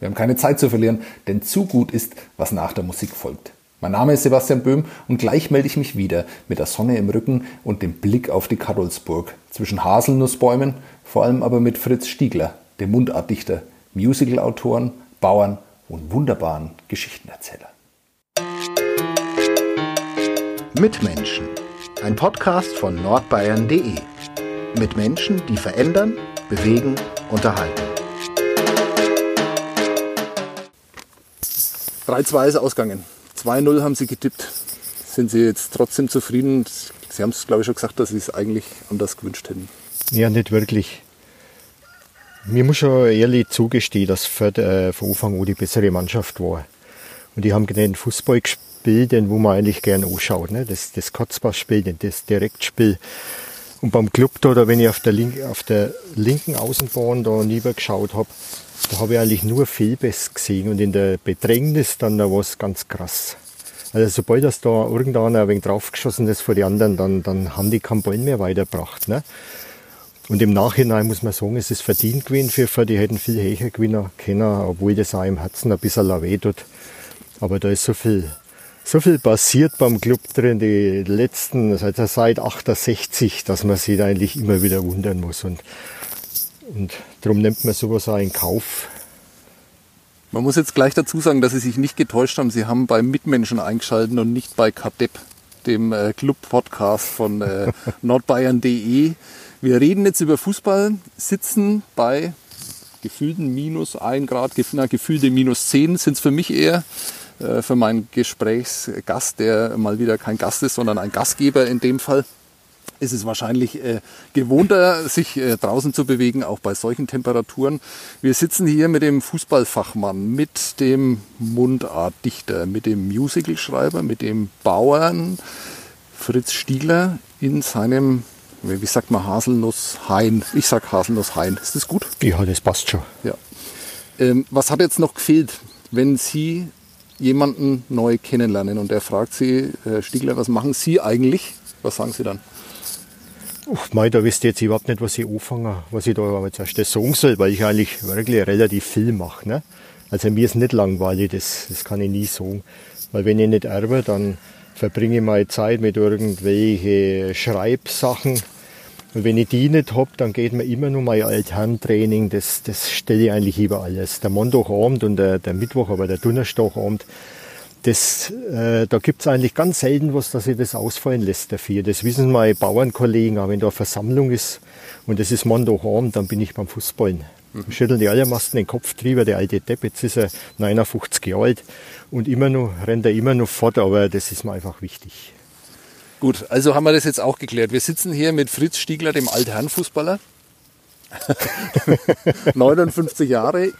Wir haben keine Zeit zu verlieren, denn zu gut ist, was nach der Musik folgt. Mein Name ist Sebastian Böhm und gleich melde ich mich wieder mit der Sonne im Rücken und dem Blick auf die Karolsburg. Zwischen Haselnussbäumen, vor allem aber mit Fritz Stiegler, dem Mundartdichter, Musical-Autoren, Bauern und wunderbaren Geschichtenerzähler. Mitmenschen. Ein Podcast von nordbayern.de. Mit Menschen, die verändern, bewegen, unterhalten.3-2 ist ausgegangen. 2-0 haben sie getippt. Sind sie jetzt trotzdem zufrieden? Sie haben es, glaube ich, schon gesagt, dass sie es eigentlich anders gewünscht hätten. Ja, nicht wirklich. Mir muss schon ehrlich zugestehen, dass Fürth von Anfang an die bessere Mannschaft war. Und die haben den Fußball gespielt. Spiel, den wo man eigentlich gern anschaut, ne? Das Kotzpassspiel, das Direktspiel. Und beim Club da, wenn ich auf der linken Außenbahn da rübergeschaut habe, da habe ich eigentlich nur Fehlpässe gesehen und in der Bedrängnis dann da war es ganz krass. Also sobald das da irgendeiner ein wenig draufgeschossen ist vor die anderen, dann haben die keinen Ball mehr weitergebracht, ne? Und im Nachhinein muss man sagen, es ist verdient gewesen für die hätten viel höher gewinnen können, obwohl das auch im Herzen ein bisschen weh tut. Aber da ist so viel passiert beim Club drin, die letzten, also seit 68, dass man sich da eigentlich immer wieder wundern muss. Und darum nimmt man sowas auch in Kauf. Man muss jetzt gleich dazu sagen, dass Sie sich nicht getäuscht haben. Sie haben bei Mitmenschen eingeschaltet und nicht bei KADEPP, dem Club-Podcast von nordbayern.de. Wir reden jetzt über Fußball, sitzen bei gefühlten -1 Grad, gefühlte -10 sind es für mich eher. Für meinen Gesprächsgast, der mal wieder kein Gast ist, sondern ein Gastgeber in dem Fall, ist es wahrscheinlich gewohnter, sich draußen zu bewegen, auch bei solchen Temperaturen. Wir sitzen hier mit dem Fußballfachmann, mit dem Mundartdichter, mit dem Musicalschreiber, mit dem Bauern Fritz Stiegler in seinem, wie sagt man, Haselnusshain. Ich sag Haselnusshain. Ist das gut? Ja, das passt schon. Ja. Was hat jetzt noch gefehlt, wenn Sie jemanden neu kennenlernen und der fragt Sie, Stiegler, was machen Sie eigentlich? Was sagen Sie dann? Uff, mei, da wisst ihr jetzt überhaupt nicht, was ich anfange, was ich da jetzt erst sagen soll, weil ich eigentlich wirklich relativ viel mache, ne? Also mir ist nicht langweilig, das kann ich nie sagen. Weil wenn ich nicht erbe, dann verbringe ich meine Zeit mit irgendwelchen Schreibsachen. Und wenn ich die nicht habe, dann geht mir immer nur mein Altherrentraining, das stelle ich eigentlich über alles. Der Montagabend und der Mittwoch, aber der Donnerstagabend, da gibt's eigentlich ganz selten was, dass ich das ausfallen lässt dafür. Das wissen meine Bauernkollegen, auch wenn da eine Versammlung ist und das ist Montagabend, dann bin ich beim Fußballen. Mhm. Schütteln die allermeisten den Kopf drüber, der alte Depp, jetzt ist er 59 Jahre alt und rennt er immer noch fort, aber das ist mir einfach wichtig. Gut, also haben wir das jetzt auch geklärt. Wir sitzen hier mit Fritz Stiegler, dem Altherrenfußballer, 59 Jahre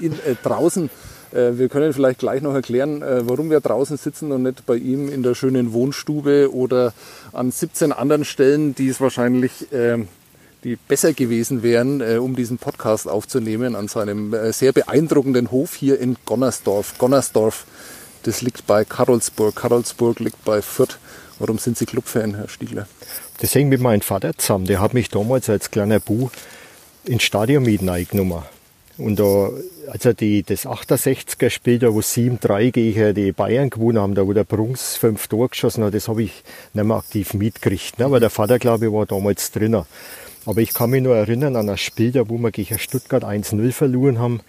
draußen. Wir können vielleicht gleich noch erklären, warum wir draußen sitzen und nicht bei ihm in der schönen Wohnstube oder an 17 anderen Stellen, die es wahrscheinlich die besser gewesen wären, um diesen Podcast aufzunehmen, an seinem sehr beeindruckenden Hof hier in Gonnersdorf. Gonnersdorf, das liegt bei Karolsburg. Karolsburg liegt bei Fürth. Warum sind Sie Clubfan, Herr Stiegler? Das hängt mit meinem Vater zusammen. Der hat mich damals als kleiner Bub ins Stadion mit reingenommen. Und da, als er das 68er Spiel, da wo 7-3 gegen die Bayern gewonnen haben, da wo der Brungs 5 Tore geschossen hat, das habe ich nicht mehr aktiv mitgekriegt. Ne? Weil der Vater, glaube ich, war damals drinnen. Aber ich kann mich nur erinnern an ein Spiel, da wo wir gegen Stuttgart 1-0 verloren haben.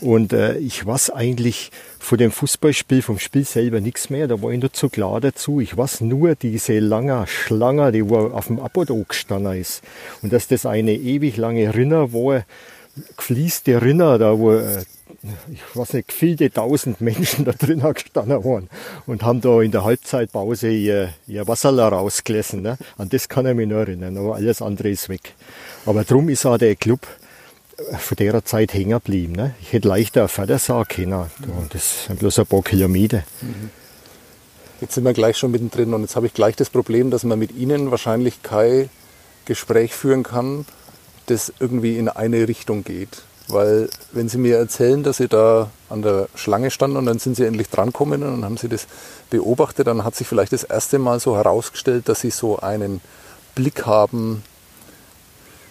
Und ich weiß eigentlich von dem Fußballspiel, vom Spiel selber nichts mehr. Da war ich nur zu klar dazu. Ich weiß nur diese lange Schlange, die wo auf dem Abbot angestanden ist. Und dass das eine ewig lange Rinne war, gefließte Rinne, da wo ich weiß nicht, viele tausend Menschen da drin gestanden waren und haben da in der Halbzeitpause ihr Wasserler rausgelassen. Ne? An das kann ich mich noch erinnern, aber alles andere ist weg. Aber drum ist auch der Club von dieser Zeit hängen geblieben. Ne? Ich hätte leichter auf Vatersaar können. Das sind bloß ein paar Kilometer. Jetzt sind wir gleich schon mittendrin und jetzt habe ich gleich das Problem, dass man mit Ihnen wahrscheinlich kein Gespräch führen kann, das irgendwie in eine Richtung geht. Weil wenn Sie mir erzählen, dass Sie da an der Schlange standen und dann sind Sie endlich drangekommen und haben Sie das beobachtet, dann hat sich vielleicht das erste Mal so herausgestellt, dass Sie so einen Blick haben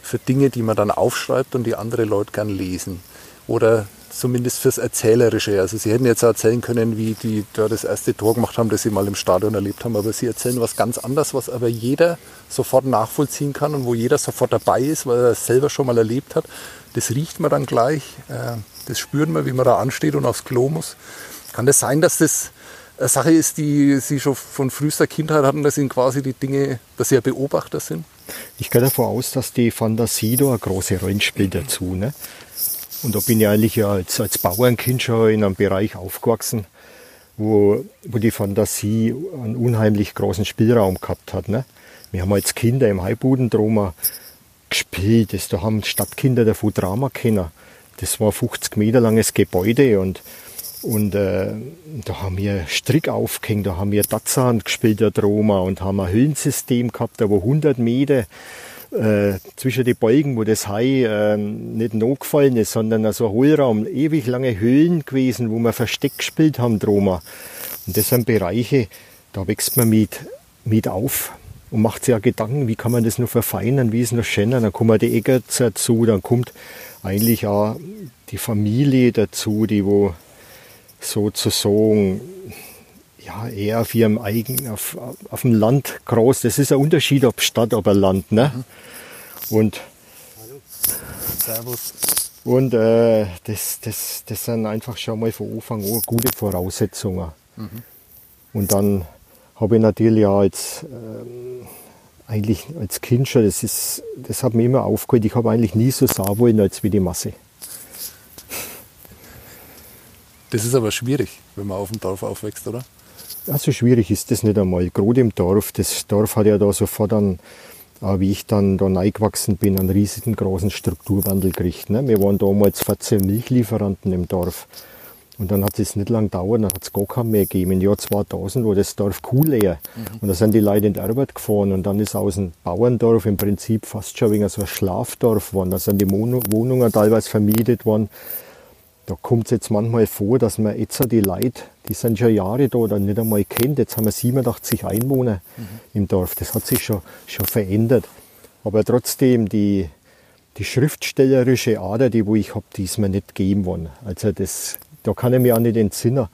für Dinge, die man dann aufschreibt und die andere Leute gern lesen. Oder zumindest fürs Erzählerische. Also Sie hätten jetzt erzählen können, wie die da das erste Tor gemacht haben, das Sie mal im Stadion erlebt haben. Aber Sie erzählen was ganz anderes, was aber jeder sofort nachvollziehen kann und wo jeder sofort dabei ist, weil er es selber schon mal erlebt hat. Das riecht man dann gleich, das spürt man, wie man da ansteht und aufs Klo muss. Kann das sein, dass das eine Sache ist, die Sie schon von frühester Kindheit hatten, dass Ihnen quasi die Dinge, dass Sie ja Beobachter sind? Ich gehe davon aus, dass die Fantasie da eine große Rolle spielt dazu. Ne? Und da bin ich eigentlich ja als Bauernkind schon in einem Bereich aufgewachsen, wo die Fantasie einen unheimlich großen Spielraum gehabt hat. Ne? Wir haben als Kinder im Heilbudendrama gespielt. Da haben Stadtkinder davon Drama kennen. Das war ein 50 Meter langes Gebäude und da haben wir Strick aufgehängt, da haben wir Tatzan gespielt, der Drama, und haben ein Höhlensystem gehabt, da wo 100 Meter zwischen den Beugen, wo das Hai nicht nachgefallen ist, sondern also ein Hohlraum, ewig lange Höhlen gewesen, wo wir Versteck gespielt haben, Drama. Und das sind Bereiche, da wächst man mit auf und macht sich ja Gedanken, wie kann man das noch verfeinern, wie ist es noch schöner, dann kommen die Äcker dazu, dann kommt eigentlich auch die Familie dazu, die wo sozusagen ja, eher auf ihrem eigenen, auf dem Land groß. Das ist ein Unterschied, ob Stadt, ob Land. Ne? Und, hallo. Servus. Und das sind einfach schon mal von Anfang an gute Voraussetzungen. Mhm. Und dann habe ich natürlich auch eigentlich als Kind schon, das hat mich immer aufgeholt, ich habe eigentlich nie so sein wollen als wie die Masse. Das ist aber schwierig, wenn man auf dem Dorf aufwächst, oder? Also schwierig ist das nicht einmal, gerade im Dorf. Das Dorf hat ja da sofort dann, wie ich dann da reingewachsen bin, einen riesigen großen Strukturwandel gekriegt. Ne? Wir waren damals 14 Milchlieferanten im Dorf. Und dann hat es nicht lange gedauert, dann hat es gar keinen mehr gegeben. Im Jahr 2000 war das Dorf cool leer. Mhm. Und da sind die Leute in die Arbeit gefahren. Und dann ist aus dem Bauerndorf im Prinzip fast schon wegen so ein Schlafdorf geworden. Da sind die Wohnungen teilweise vermietet worden. Da kommt es jetzt manchmal vor, dass man jetzt die Leute, die sind schon Jahre da oder nicht einmal kennt, jetzt haben wir 87 Einwohner im Dorf. Das hat sich schon verändert. Aber trotzdem, die schriftstellerische Ader, die wo ich habe, die ist mir nicht gegeben worden. Also da kann ich mich auch nicht entsinnen.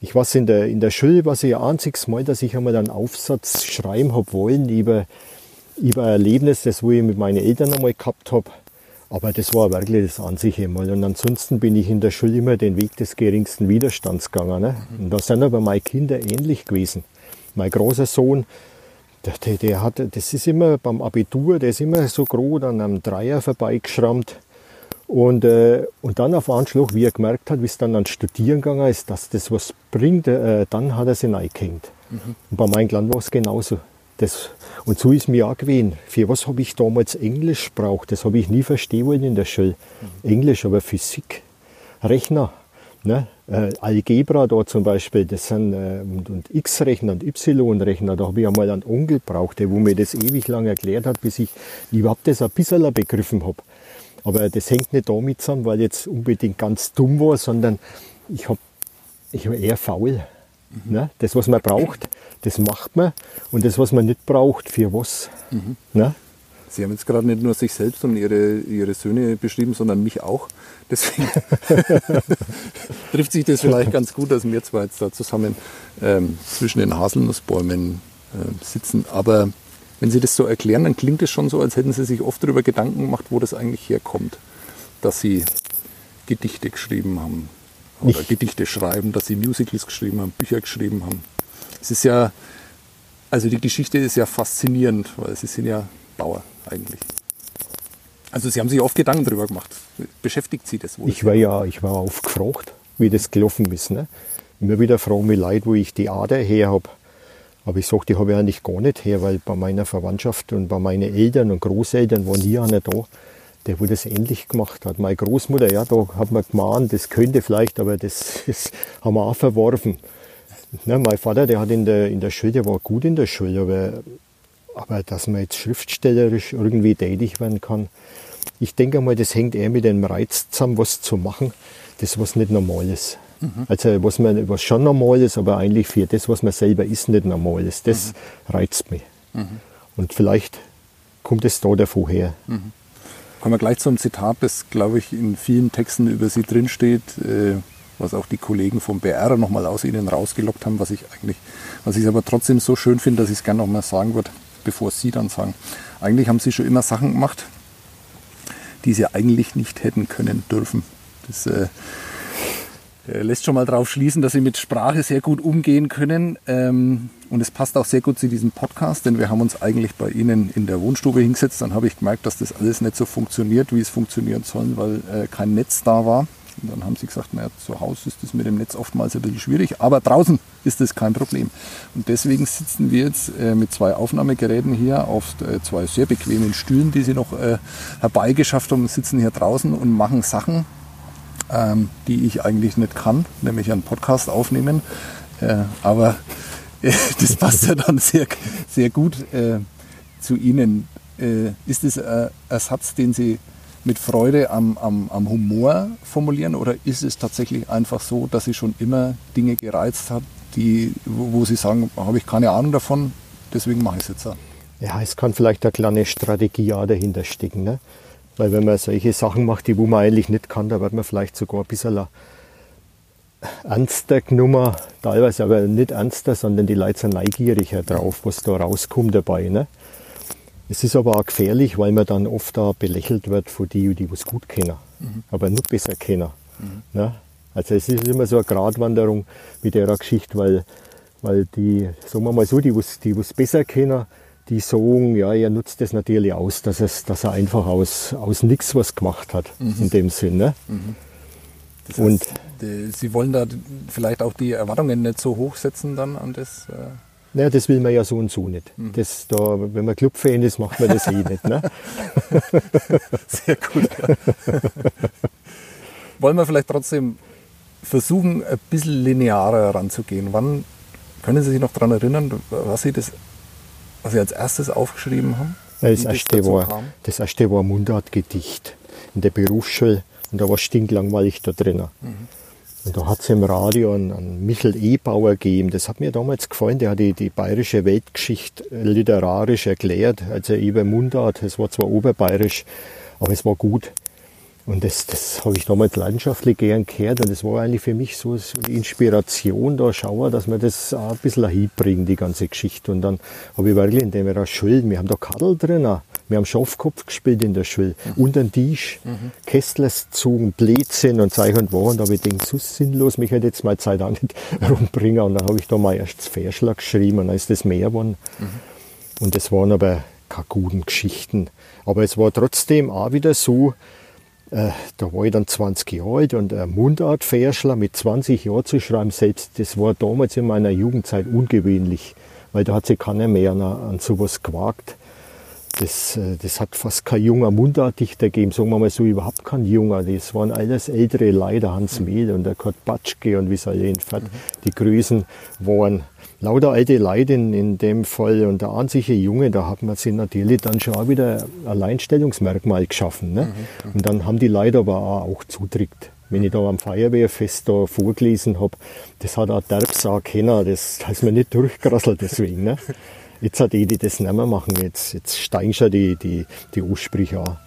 Ich weiß, in der Schule war es ja einziges Mal, dass ich einmal einen Aufsatz schreiben habe wollen über ein Erlebnis, das wo ich mit meinen Eltern einmal gehabt habe. Aber das war wirklich das einzige Mal. Und ansonsten bin ich in der Schule immer den Weg des geringsten Widerstands gegangen. Ne? Und da sind aber meine Kinder ähnlich gewesen. Mein großer Sohn, der hat, das ist immer beim Abitur, der ist immer so groß an einem Dreier vorbeigeschrammt. Und dann auf Anschlag, wie er gemerkt hat, wie es dann ans Studieren gegangen ist, dass das was bringt, dann hat er sich reingehängt. Und bei meinem Kleinen war es genauso. Und so ist mir auch gewesen. Für was habe ich damals Englisch gebraucht? Das habe ich nie verstehen wollen in der Schule. Englisch, aber Physik, Rechner, ne? Algebra da zum Beispiel, das sind und X-Rechner und Y-Rechner, da habe ich einmal einen Onkel gebraucht, der wo mir das ewig lang erklärt hat, bis ich überhaupt das ein bisschen begriffen habe. Aber das hängt nicht damit zusammen, weil ich jetzt unbedingt ganz dumm war, sondern ich war eher faul. Ne? Das, was man braucht, das macht man. Und das, was man nicht braucht, für was? Ne? Sie haben jetzt gerade nicht nur sich selbst und ihre Söhne beschrieben, sondern mich auch. Deswegen trifft sich das vielleicht ganz gut, dass wir zwar jetzt da zusammen zwischen den Haselnussbäumen sitzen. Aber wenn Sie das so erklären, dann klingt es schon so, als hätten Sie sich oft darüber Gedanken gemacht, wo das eigentlich herkommt, dass Sie Gedichte geschrieben haben. Oder Gedichte schreiben, dass sie Musicals geschrieben haben, Bücher geschrieben haben. Es ist ja, also die Geschichte ist ja faszinierend, weil sie sind ja Bauer eigentlich. Also sie haben sich oft Gedanken darüber gemacht. Beschäftigt sie das wohl? Ich war oft gefragt, wie das gelaufen ist. Ne? Immer wieder fragen mich Leute, wo ich die Ader her habe. Aber ich sage, die habe ich eigentlich gar nicht her, weil bei meiner Verwandtschaft und bei meinen Eltern und Großeltern war nie einer da, der wo das ähnlich gemacht hat. Meine Großmutter, ja, da hat man gemahnt, das könnte vielleicht, aber das haben wir auch verworfen. Ne, mein Vater, der hat in der Schule, der war gut in der Schule, aber dass man jetzt schriftstellerisch irgendwie tätig werden kann, ich denke mal, das hängt eher mit dem Reiz zusammen, was zu machen, das was nicht normal ist. Mhm. Also was schon normal ist, aber eigentlich für das, was man selber ist, nicht normal ist, das reizt mich. Mhm. Und vielleicht kommt es da davor her. Mhm. Kommen wir gleich zum Zitat, das, glaube ich, in vielen Texten über Sie drinsteht, was auch die Kollegen vom BR nochmal aus Ihnen rausgelockt haben, was ich aber trotzdem so schön finde, dass ich es gerne nochmal sagen würde, bevor Sie dann sagen. Eigentlich haben Sie schon immer Sachen gemacht, die Sie eigentlich nicht hätten können dürfen. Das lässt schon mal darauf schließen, dass Sie mit Sprache sehr gut umgehen können. Und es passt auch sehr gut zu diesem Podcast, denn wir haben uns eigentlich bei Ihnen in der Wohnstube hingesetzt. Dann habe ich gemerkt, dass das alles nicht so funktioniert, wie es funktionieren soll, weil kein Netz da war. Und dann haben Sie gesagt, naja, zu Hause ist das mit dem Netz oftmals ein bisschen schwierig, aber draußen ist das kein Problem. Und deswegen sitzen wir jetzt mit zwei Aufnahmegeräten hier auf zwei sehr bequemen Stühlen, die Sie noch herbeigeschafft haben, sitzen hier draußen und machen Sachen, die ich eigentlich nicht kann, nämlich einen Podcast aufnehmen. Aber das passt ja dann sehr, sehr gut zu Ihnen. Ist es ein Satz, den Sie mit Freude am Humor formulieren, oder ist es tatsächlich einfach so, dass Sie schon immer Dinge gereizt hat, wo Sie sagen, habe ich keine Ahnung davon, deswegen mache ich es jetzt auch? Ja, es kann vielleicht eine kleine Strategie auch dahinter stecken, ne? Weil wenn man solche Sachen macht, die wo man eigentlich nicht kann, da wird man vielleicht sogar ein bisschen ernster genommen, teilweise aber nicht ernster, sondern die Leute sind neugieriger drauf, was da rauskommt dabei, ne? Es ist aber auch gefährlich, weil man dann oft da belächelt wird von denen, die es gut kennen, aber nicht besser kennen. Mhm. Ne? Also es ist immer so eine Gratwanderung mit der Geschichte, weil die, sagen wir mal so, die es besser kennen, die sagen, ja, er nutzt das natürlich aus, dass er einfach aus nichts was gemacht hat, in dem Sinn. Ne? Mhm. Das heißt, Sie wollen da vielleicht auch die Erwartungen nicht so hoch setzen dann an das? Naja, das will man ja so und so nicht. Das da, wenn man Club-Fan ist, macht man das eh nicht. Ne? Sehr gut. Ja. Wollen wir vielleicht trotzdem versuchen, ein bisschen linearer heranzugehen. Wann können Sie sich noch daran erinnern, was Sie als erstes aufgeschrieben haben? Das erste war ein Mundartgedicht in der Berufsschule. Und da war stinklangweilig da drinnen. Mhm. Und da hat es im Radio einen Michel Ebauer gegeben. Das hat mir damals gefallen. Der hat die bayerische Weltgeschichte literarisch erklärt. Also über Mundart. Es war zwar oberbayerisch, aber es war gut. Und das habe ich damals leidenschaftlich gern gehört. Und das war eigentlich für mich so eine Inspiration, da schauen, dass man das auch ein bisschen hinbringt, die ganze Geschichte. Und dann habe ich wirklich in der Schule, wir haben da Kadel drin. Wir haben Schafkopf gespielt in der Schule, unter den Tisch, Kesslers zogen, Blödsinn und Zeug und Waren. Da habe ich gedacht, so sinnlos, mich hätte jetzt meine Zeit auch nicht rumbringen. Und dann habe ich da mal erstes Verschlag geschrieben und dann ist das mehr geworden. Mhm. Und das waren aber keine guten Geschichten. Aber es war trotzdem auch wieder so, da war ich dann 20 Jahre alt und ein Mundart-Verschlag mit 20 Jahren zu schreiben, selbst das war damals in meiner Jugendzeit ungewöhnlich, weil da hat sich keiner mehr an sowas gewagt. Das hat fast kein junger Mundartdichter gegeben, sagen wir mal so, überhaupt kein junger. Das waren alles ältere Leute, Hans Mehl und der Kurt Patschke und wie es alle jedenfalls die Größen waren. Lauter alte Leute in dem Fall und der einzige Junge, da hat man sich natürlich dann schon auch wieder ein Alleinstellungsmerkmal geschaffen. Ne? Und dann haben die Leute aber auch zudrückt. Wenn ich da am Feuerwehrfest da vorgelesen habe, das hat auch Derbs auch keiner, das heißt man nicht durchgerasselt deswegen. Ne? Jetzt hat die das nicht mehr machen, jetzt steigen schon die Aussprüche an.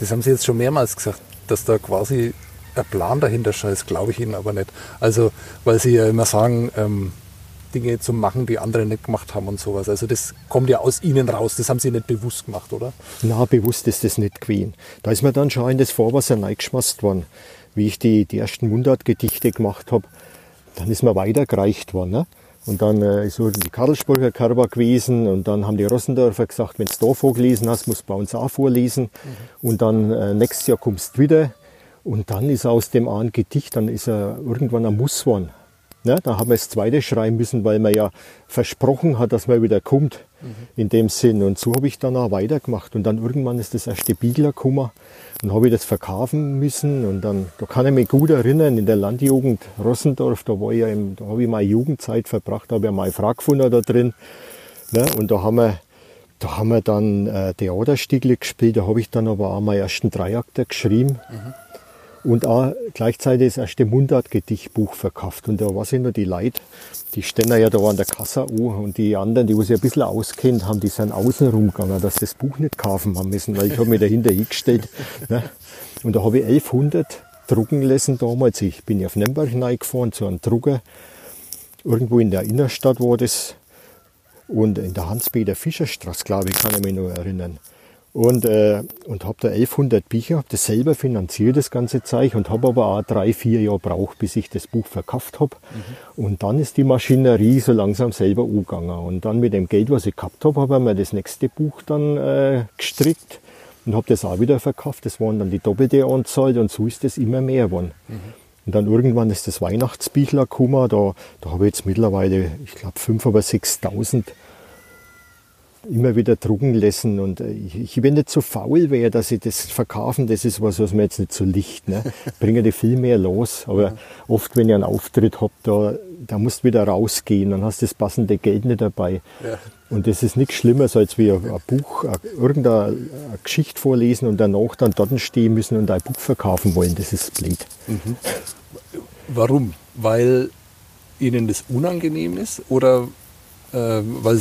Das haben Sie jetzt schon mehrmals gesagt, dass da quasi ein Plan dahinter steht, das glaube ich Ihnen aber nicht. Also, weil Sie ja immer sagen, Dinge zu machen, die andere nicht gemacht haben und sowas. Also das kommt ja aus Ihnen raus, das haben Sie nicht bewusst gemacht, oder? Nein, bewusst ist das nicht gewesen. Da ist mir dann schon in das Vorwasser reingeschmast worden, wie ich die ersten Mundartgedichte gemacht habe. Dann ist mir weitergereicht worden, ne? Und dann ist so die Karlsburger Karba gewesen und dann haben die Rossendorfer gesagt, wenn du da vorgelesen hast, musst du bei uns auch vorlesen. Und dann nächstes Jahr kommst du wieder. Und dann ist aus dem einen Gedicht, dann ist er irgendwann ein Muss geworden. Ja, da haben wir das zweite schreiben müssen, weil man ja versprochen hat, dass man wieder kommt, in dem Sinn. Und so habe ich dann auch weitergemacht. Und dann irgendwann ist das erste Stiegler gekommen und habe ich das verkaufen müssen. Und dann, da kann ich mich gut erinnern, in der Landjugend Rossendorf, da war ich ja da habe ich meine Jugendzeit verbracht, da habe ich meine Frau gefunden da drin. Ja, und da haben wir dann Theaterstiegler gespielt, da habe ich dann aber auch meinen ersten Dreiakter geschrieben. Und auch gleichzeitig das erste Mundart-Gedichtbuch verkauft. Und da weiß ich noch, die Leute, die stehen ja da an der Kasse an, und die anderen, die sich ein bisschen auskennt haben, die sind außen rumgegangen, dass sie das Buch nicht kaufen haben müssen, weil ich habe mich dahinter hingestellt. Ne? Und da habe ich 1100 drucken lassen damals. Ich bin ja auf Nürnberg hineingefahren zu einem Drucker. Irgendwo in der Innenstadt war das. Und in der Hans-Peter-Fischer-Straße, glaube ich, kann ich mich noch erinnern. Und habe da 1100 Bücher, habe das selber finanziert, das ganze Zeug, und habe aber auch 3-4 Jahre gebraucht, bis ich das Buch verkauft habe. Und dann ist die Maschinerie so langsam selber angegangen. Und dann mit dem Geld, was ich gehabt habe, habe ich mir das nächste Buch dann gestrickt und habe das auch wieder verkauft. Das waren dann die doppelte Anzahl, und so ist das immer mehr geworden. Und dann irgendwann ist das Weihnachtsbüchler gekommen, da habe ich jetzt mittlerweile, ich glaube, 5.000 oder 6.000 immer wieder drucken lassen, und ich bin nicht so faul wäre, dass ich das verkaufen, das ist was mir jetzt nicht so liegt. Ne? Bringe die viel mehr los, aber oft, wenn ich einen Auftritt habe, da musst du wieder rausgehen, dann hast du das passende Geld nicht dabei. Ja. Und das ist nichts Schlimmeres, als wie ein Buch, irgendeine Geschichte vorlesen und danach dann dort stehen müssen und ein Buch verkaufen wollen, das ist blöd. Warum? Weil Ihnen das unangenehm ist, oder weil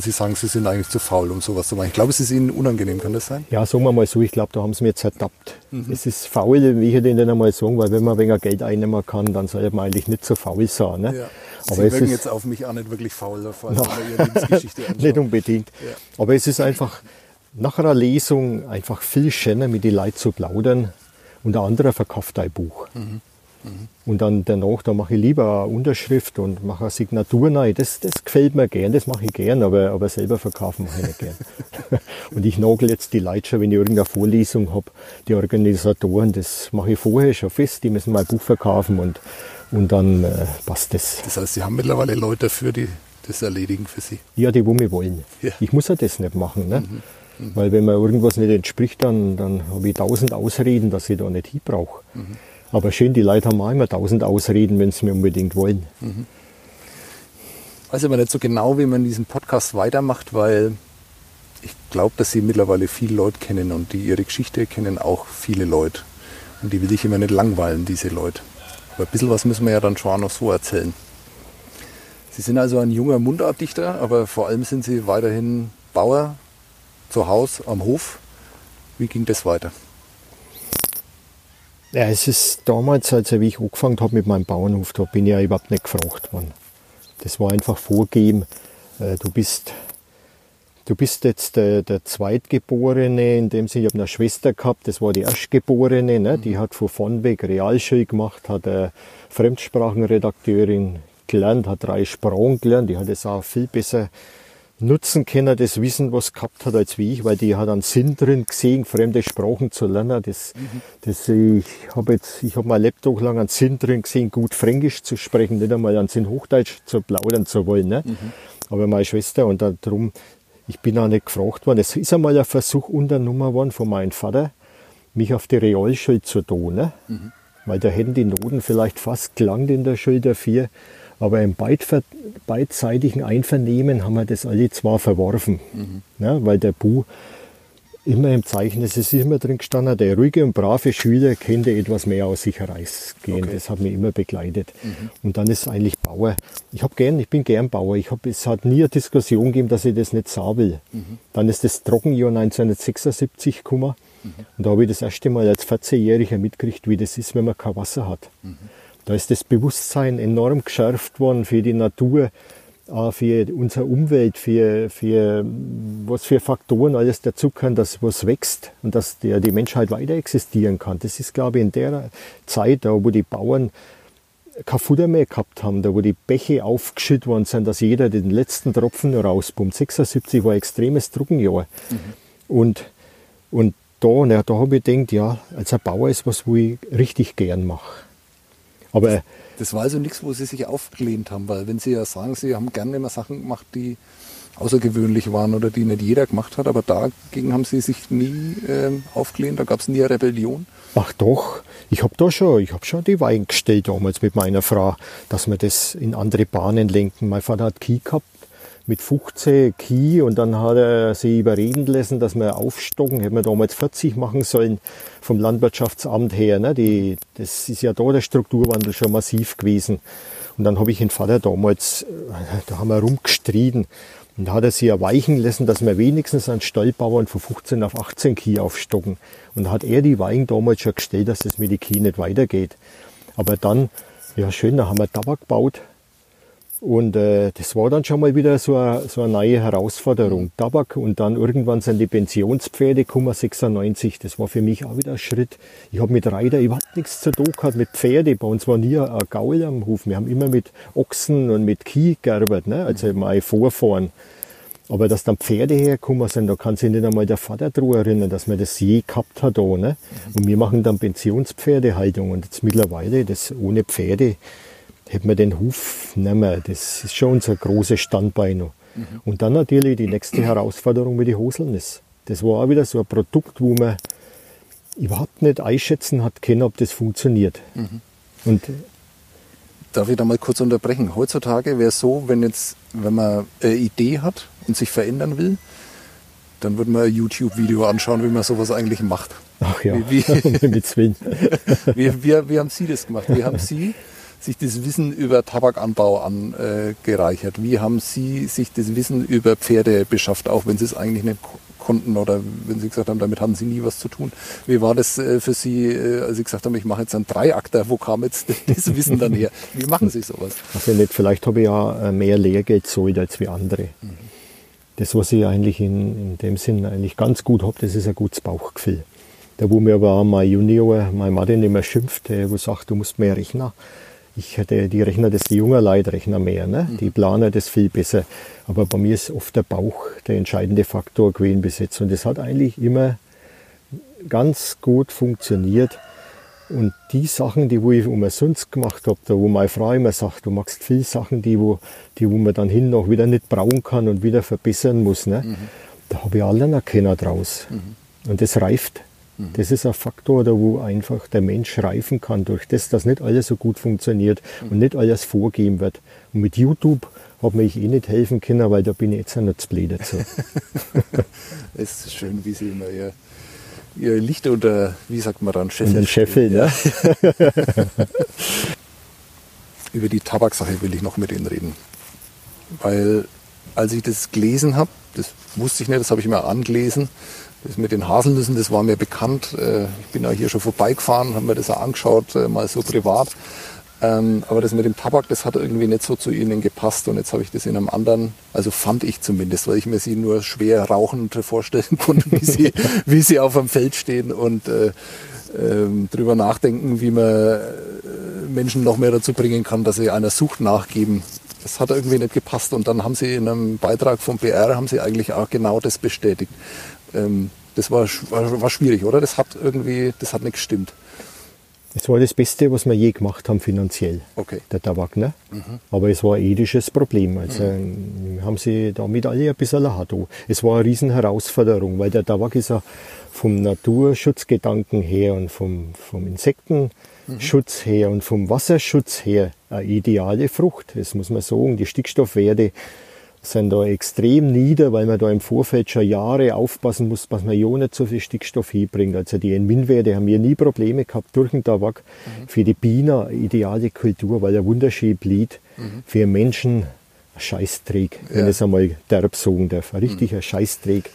Sie sagen, Sie sind eigentlich zu faul, um sowas zu machen? Ich glaube, es ist Ihnen unangenehm, kann das sein? Ja, sagen wir mal so, ich glaube, da haben Sie mir jetzt ertappt. Es ist faul, wie ich denen einmal sagen, weil wenn man weniger Geld einnehmen kann, dann sollte man eigentlich nicht so faul sein. Ne? Ja. Aber Sie wirken jetzt auf mich auch nicht wirklich faul, vor allem wenn man Ihre Lebensgeschichte anschaut. Nicht unbedingt. Ja. Aber es ist einfach, nach einer Lesung, einfach viel schöner, mit den Leuten zu plaudern, und der andere verkauft ein Buch. Und dann danach, da mache ich lieber eine Unterschrift und mache eine Signatur rein. Das gefällt mir gern, das mache ich gern, aber selber verkaufen mache ich nicht gern. Und ich nagel jetzt die Leute schon, wenn ich irgendeine Vorlesung habe, die Organisatoren, das mache ich vorher schon fest, die müssen mein Buch verkaufen, und dann passt das. Das heißt, Sie haben mittlerweile Leute dafür, die das erledigen für Sie? Ja, die, wo wir wollen. Ja. Ich muss ja das nicht machen. Ne? Weil wenn mir irgendwas nicht entspricht, dann habe ich 1000 Ausreden, dass ich da nicht hin brauche. Aber schön, die Leute haben auch immer 1000 Ausreden, wenn sie mir unbedingt wollen. Ich weiß aber nicht so genau, wie man diesen Podcast weitermacht, weil ich glaube, dass Sie mittlerweile viele Leute kennen, und die Ihre Geschichte kennen auch viele Leute. Und die will ich immer nicht langweilen, diese Leute. Aber ein bisschen was müssen wir ja dann schon noch so erzählen. Sie sind also ein junger Mundartdichter, aber vor allem sind Sie weiterhin Bauer, zu Hause, am Hof. Wie ging das weiter? Ja, es ist damals, als ich angefangen habe mit meinem Bauernhof, da bin ich ja überhaupt nicht gefragt worden. Das war einfach vorgeben, du bist jetzt der Zweitgeborene, in dem Sinne, ich habe eine Schwester gehabt, das war die Erstgeborene, ne? Die hat von vorn weg Realschule gemacht, hat Fremdsprachenredakteurin gelernt, hat 3 Sprachen gelernt, die hat es auch viel besser nutzen können, das Wissen, was gehabt hat, als wie ich, weil die hat einen Sinn drin gesehen, fremde Sprachen zu lernen. Ich habe mein Leben doch lang einen Sinn drin gesehen, gut Fränkisch zu sprechen, nicht einmal einen Sinn Hochdeutsch zu plaudern zu wollen. Ne? Aber meine Schwester, und darum, ich bin auch nicht gefragt worden. Es ist einmal ein Versuch unternommen worden von meinem Vater, mich auf die Realschule zu tun. Ne? Weil da hätten die Noten vielleicht fast gelangt in der Schule dafür. Aber im beidseitigen Einvernehmen haben wir das alle zwar verworfen, ne? Weil der Bu immer im Zeichen, es ist immer drin gestanden, der ruhige und brave Schüler könnte etwas mehr aus sich herausgehen. Das hat mich immer begleitet. Und dann ist eigentlich Bauer. Ich bin gern Bauer. Es hat nie eine Diskussion gegeben, dass ich das nicht sagen will. Dann ist das Trockenjahr 1976 gekommen. Und da habe ich das erste Mal als 14-Jähriger mitgekriegt, wie das ist, wenn man kein Wasser hat. Da ist das Bewusstsein enorm geschärft worden für die Natur, für unsere Umwelt, für was für Faktoren alles dazu kann, dass was wächst und dass die Menschheit weiter existieren kann. Das ist, glaube ich, in der Zeit, da wo die Bauern kein Futter mehr gehabt haben, da wo die Bäche aufgeschüttet worden sind, dass jeder den letzten Tropfen rauspumpt. 76 war ein extremes Trockenjahr. Und da habe ich gedacht, ja, als ein Bauer ist was, wo ich richtig gern mache. Aber Das war also nichts, wo sie sich aufgelehnt haben, weil wenn sie ja sagen, sie haben gerne immer Sachen gemacht, die außergewöhnlich waren oder die nicht jeder gemacht hat, aber dagegen haben sie sich nie aufgelehnt, da gab es nie eine Rebellion. Ach doch, ich habe schon die Weichen gestellt damals mit meiner Frau, dass wir das in andere Bahnen lenken. Mein Vater hat Kie gehabt, mit 15 Kie, und dann hat er sich überreden lassen, dass wir aufstocken, hätten wir damals 40 machen sollen vom Landwirtschaftsamt her. Ne? Das ist ja da der Strukturwandel schon massiv gewesen. Und dann habe ich den Vater damals, da haben wir rumgestritten, und da hat er sich erweichen lassen, dass wir wenigstens an Stallbauern von 15 auf 18 Kie aufstocken. Und da hat er die Weichen damals schon gestellt, dass das mit den Kie nicht weitergeht. Aber dann, ja schön, da haben wir Tabak gebaut. Und das war dann schon mal wieder so eine neue Herausforderung. Tabak, und dann irgendwann sind die Pensionspferde gekommen, 96. Das war für mich auch wieder ein Schritt. Ich habe mit Reiter überhaupt nichts zu tun gehabt, mit Pferde. Bei uns war nie ein Gaul am Hof. Wir haben immer mit Ochsen und mit Kie gearbeitet, ne? Also meine Vorfahren. Aber dass dann Pferde hergekommen sind, da kann sich nicht einmal der Vater daran erinnern, dass man das je gehabt hat da, ne? Und wir machen dann Pensionspferdehaltung. Und jetzt mittlerweile, das ohne Pferde, hätten wir den Hof nicht mehr. Das ist schon unser großes Standbein noch. Mhm. Und dann natürlich die nächste Herausforderung mit den Hoselnis. Das war auch wieder so ein Produkt, wo man überhaupt nicht einschätzen hat können, ob das funktioniert. Mhm. Und darf ich da mal kurz unterbrechen? Heutzutage wäre es so, wenn man eine Idee hat und sich verändern will, dann würde man ein YouTube-Video anschauen, wie man sowas eigentlich macht. Ach ja, mit Sven. Wie haben Sie das gemacht? Wie haben Sie sich das Wissen über Tabakanbau angereichert? Wie haben Sie sich das Wissen über Pferde beschafft, auch wenn Sie es eigentlich nicht konnten oder wenn Sie gesagt haben, damit haben Sie nie was zu tun? Wie war das für Sie, als Sie gesagt haben, ich mache jetzt einen Dreiakter, wo kam jetzt das Wissen dann her? Wie machen Sie sowas? Also nicht, vielleicht habe ich ja mehr Lehrgeld gezahlt als wie andere. Mhm. Das, was ich eigentlich in dem Sinn eigentlich ganz gut habe, das ist ein gutes Bauchgefühl. Da, wo mir aber auch mein Junior, mein Martin immer schimpft, der sagt, du musst mehr rechnen. Ich hätte die Rechner, das die jungen Leute rechnen mehr, ne? Die Planer das viel besser. Aber bei mir ist oft der Bauch der entscheidende Faktor gewesen bis jetzt. Und das hat eigentlich immer ganz gut funktioniert. Und die Sachen, die wo ich umsonst gemacht habe, da wo meine Frau immer sagt, du machst viele Sachen, die wo man dann hin noch wieder nicht brauchen kann und wieder verbessern muss, ne? Mhm. Da habe ich alle einen Kenner draus. Mhm. Und das reift. Das ist ein Faktor, da wo einfach der Mensch reifen kann durch das, dass nicht alles so gut funktioniert und nicht alles vorgegeben wird. Und mit YouTube hat mir ich eh nicht helfen können, weil da bin ich jetzt ja noch zu blöd dazu. Es ist schön, wie Sie immer ihr Licht unter, wie sagt man dann, Scheffel. Scheffel, ja. Über die Tabaksache will ich noch mit Ihnen reden. Weil als ich das gelesen habe, das wusste ich nicht, das habe ich mir angelesen, das mit den Haselnüssen, das war mir bekannt. Ich bin ja hier schon vorbeigefahren, habe mir das auch angeschaut, mal so privat. Aber das mit dem Tabak, das hat irgendwie nicht so zu Ihnen gepasst. Und jetzt habe ich das in einem anderen, also fand ich zumindest, weil ich mir Sie nur schwer rauchend vorstellen konnte, wie sie auf dem Feld stehen und drüber nachdenken, wie man Menschen noch mehr dazu bringen kann, dass sie einer Sucht nachgeben. Das hat irgendwie nicht gepasst. Und dann haben Sie in einem Beitrag vom BR, haben Sie eigentlich auch genau das bestätigt. Das war schwierig, oder? Das hat nicht gestimmt. Es war das Beste, was wir je gemacht haben finanziell, okay, der Tabak, ne? Mhm. Aber es war ein ethisches Problem. Also haben sie damit alle ein bisschen hart. Es war eine riesen Herausforderung, weil der Tabak ist ja vom Naturschutzgedanken her und vom Insektenschutz her und vom Wasserschutz her eine ideale Frucht. Das muss man sagen, die Stickstoffwerte sind da extrem nieder, weil man da im Vorfeld schon Jahre aufpassen muss, dass man ja nicht so viel Stickstoff hinbringt. Also die NWIN-Werte haben wir nie Probleme gehabt durch den Tabak. Mhm. Für die Bienen ideale Kultur, weil er wunderschön blüht. Mhm. Für Menschen ein Scheißdreck, wenn ich es einmal derb sagen darf. Ein richtiger Scheißdreck,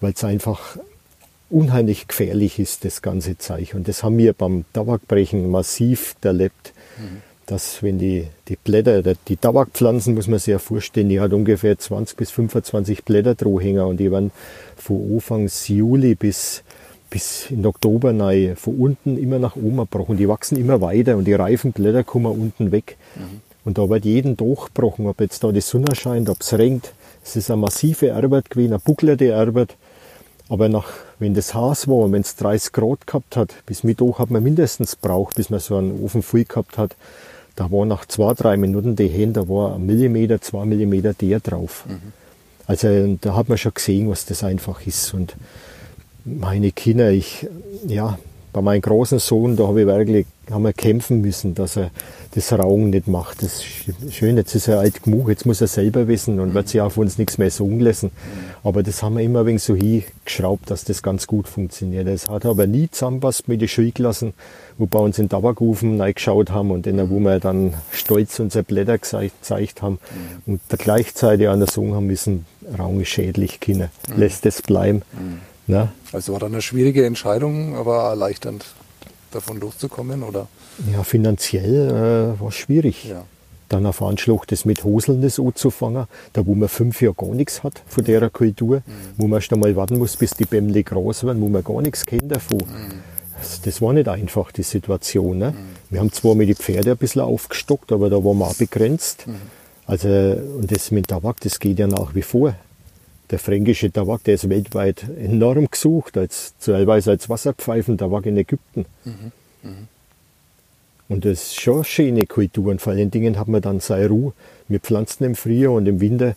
weil es einfach unheimlich gefährlich ist, das ganze Zeug. Und das haben wir beim Tabakbrechen massiv erlebt. Mhm. Dass wenn die Blätter, die Tabakpflanzen, muss man sich ja vorstellen, die hat ungefähr 20 bis 25 Blätter Drohhänger und die werden von Anfang Juli bis in Oktober rein, von unten immer nach oben gebrochen. Die wachsen immer weiter und die reifen Blätter kommen unten weg. Mhm. Und da wird jeden Tag gebrochen, ob jetzt da die Sonne scheint, ob es regnet. Es ist eine massive Arbeit gewesen, eine bucklerte Arbeit. Aber wenn das heiß war und wenn es 30 Grad gehabt hat, bis Mittag hat man mindestens gebraucht, bis man so einen Ofen voll gehabt hat. Da war nach 2-3 Minuten die Hände, da war 1 mm, 2 mm der drauf. Mhm. Also da hat man schon gesehen, was das einfach ist. Und meine Kinder, bei meinem großen Sohn, da haben wir kämpfen müssen, dass er das Rauchen nicht macht. Das ist schön, jetzt ist er alt genug, jetzt muss er selber wissen und wird sich auf uns nichts mehr sagen lassen. Aber das haben wir immer ein wenig so hingeschraubt, dass das ganz gut funktioniert. Das hat aber nie zusammenpasst mit den Schulklassen, wo bei uns in Tabakofen reingeschaut haben und denen, wo wir dann stolz unsere Blätter gezeigt haben und gleichzeitig an der Song haben müssen, Rauchen ist schädlich, Kinder, lässt das bleiben. Na? Also war dann eine schwierige Entscheidung, aber erleichternd, davon loszukommen, oder? Ja, finanziell war es schwierig. Ja. Dann auf Anschlag das mit Hoseln das anzufangen, da wo man 5 Jahre gar nichts hat von dieser Kultur, wo man erst einmal warten muss, bis die Bämle groß werden, wo man gar nichts kennt davon. Also das war nicht einfach, die Situation. Ne? Wir haben zwar mit den Pferden ein bisschen aufgestockt, aber da waren wir auch begrenzt. Also, und das mit Tabak, das geht ja nach wie vor. Der fränkische Tabak, der ist weltweit enorm gesucht, teilweise als Wasserpfeifen-Tabak in Ägypten. Und das ist schon eine schöne Kultur. Und vor allen Dingen hat man dann seine Ruhe. Wir pflanzen im Frühjahr und im Winter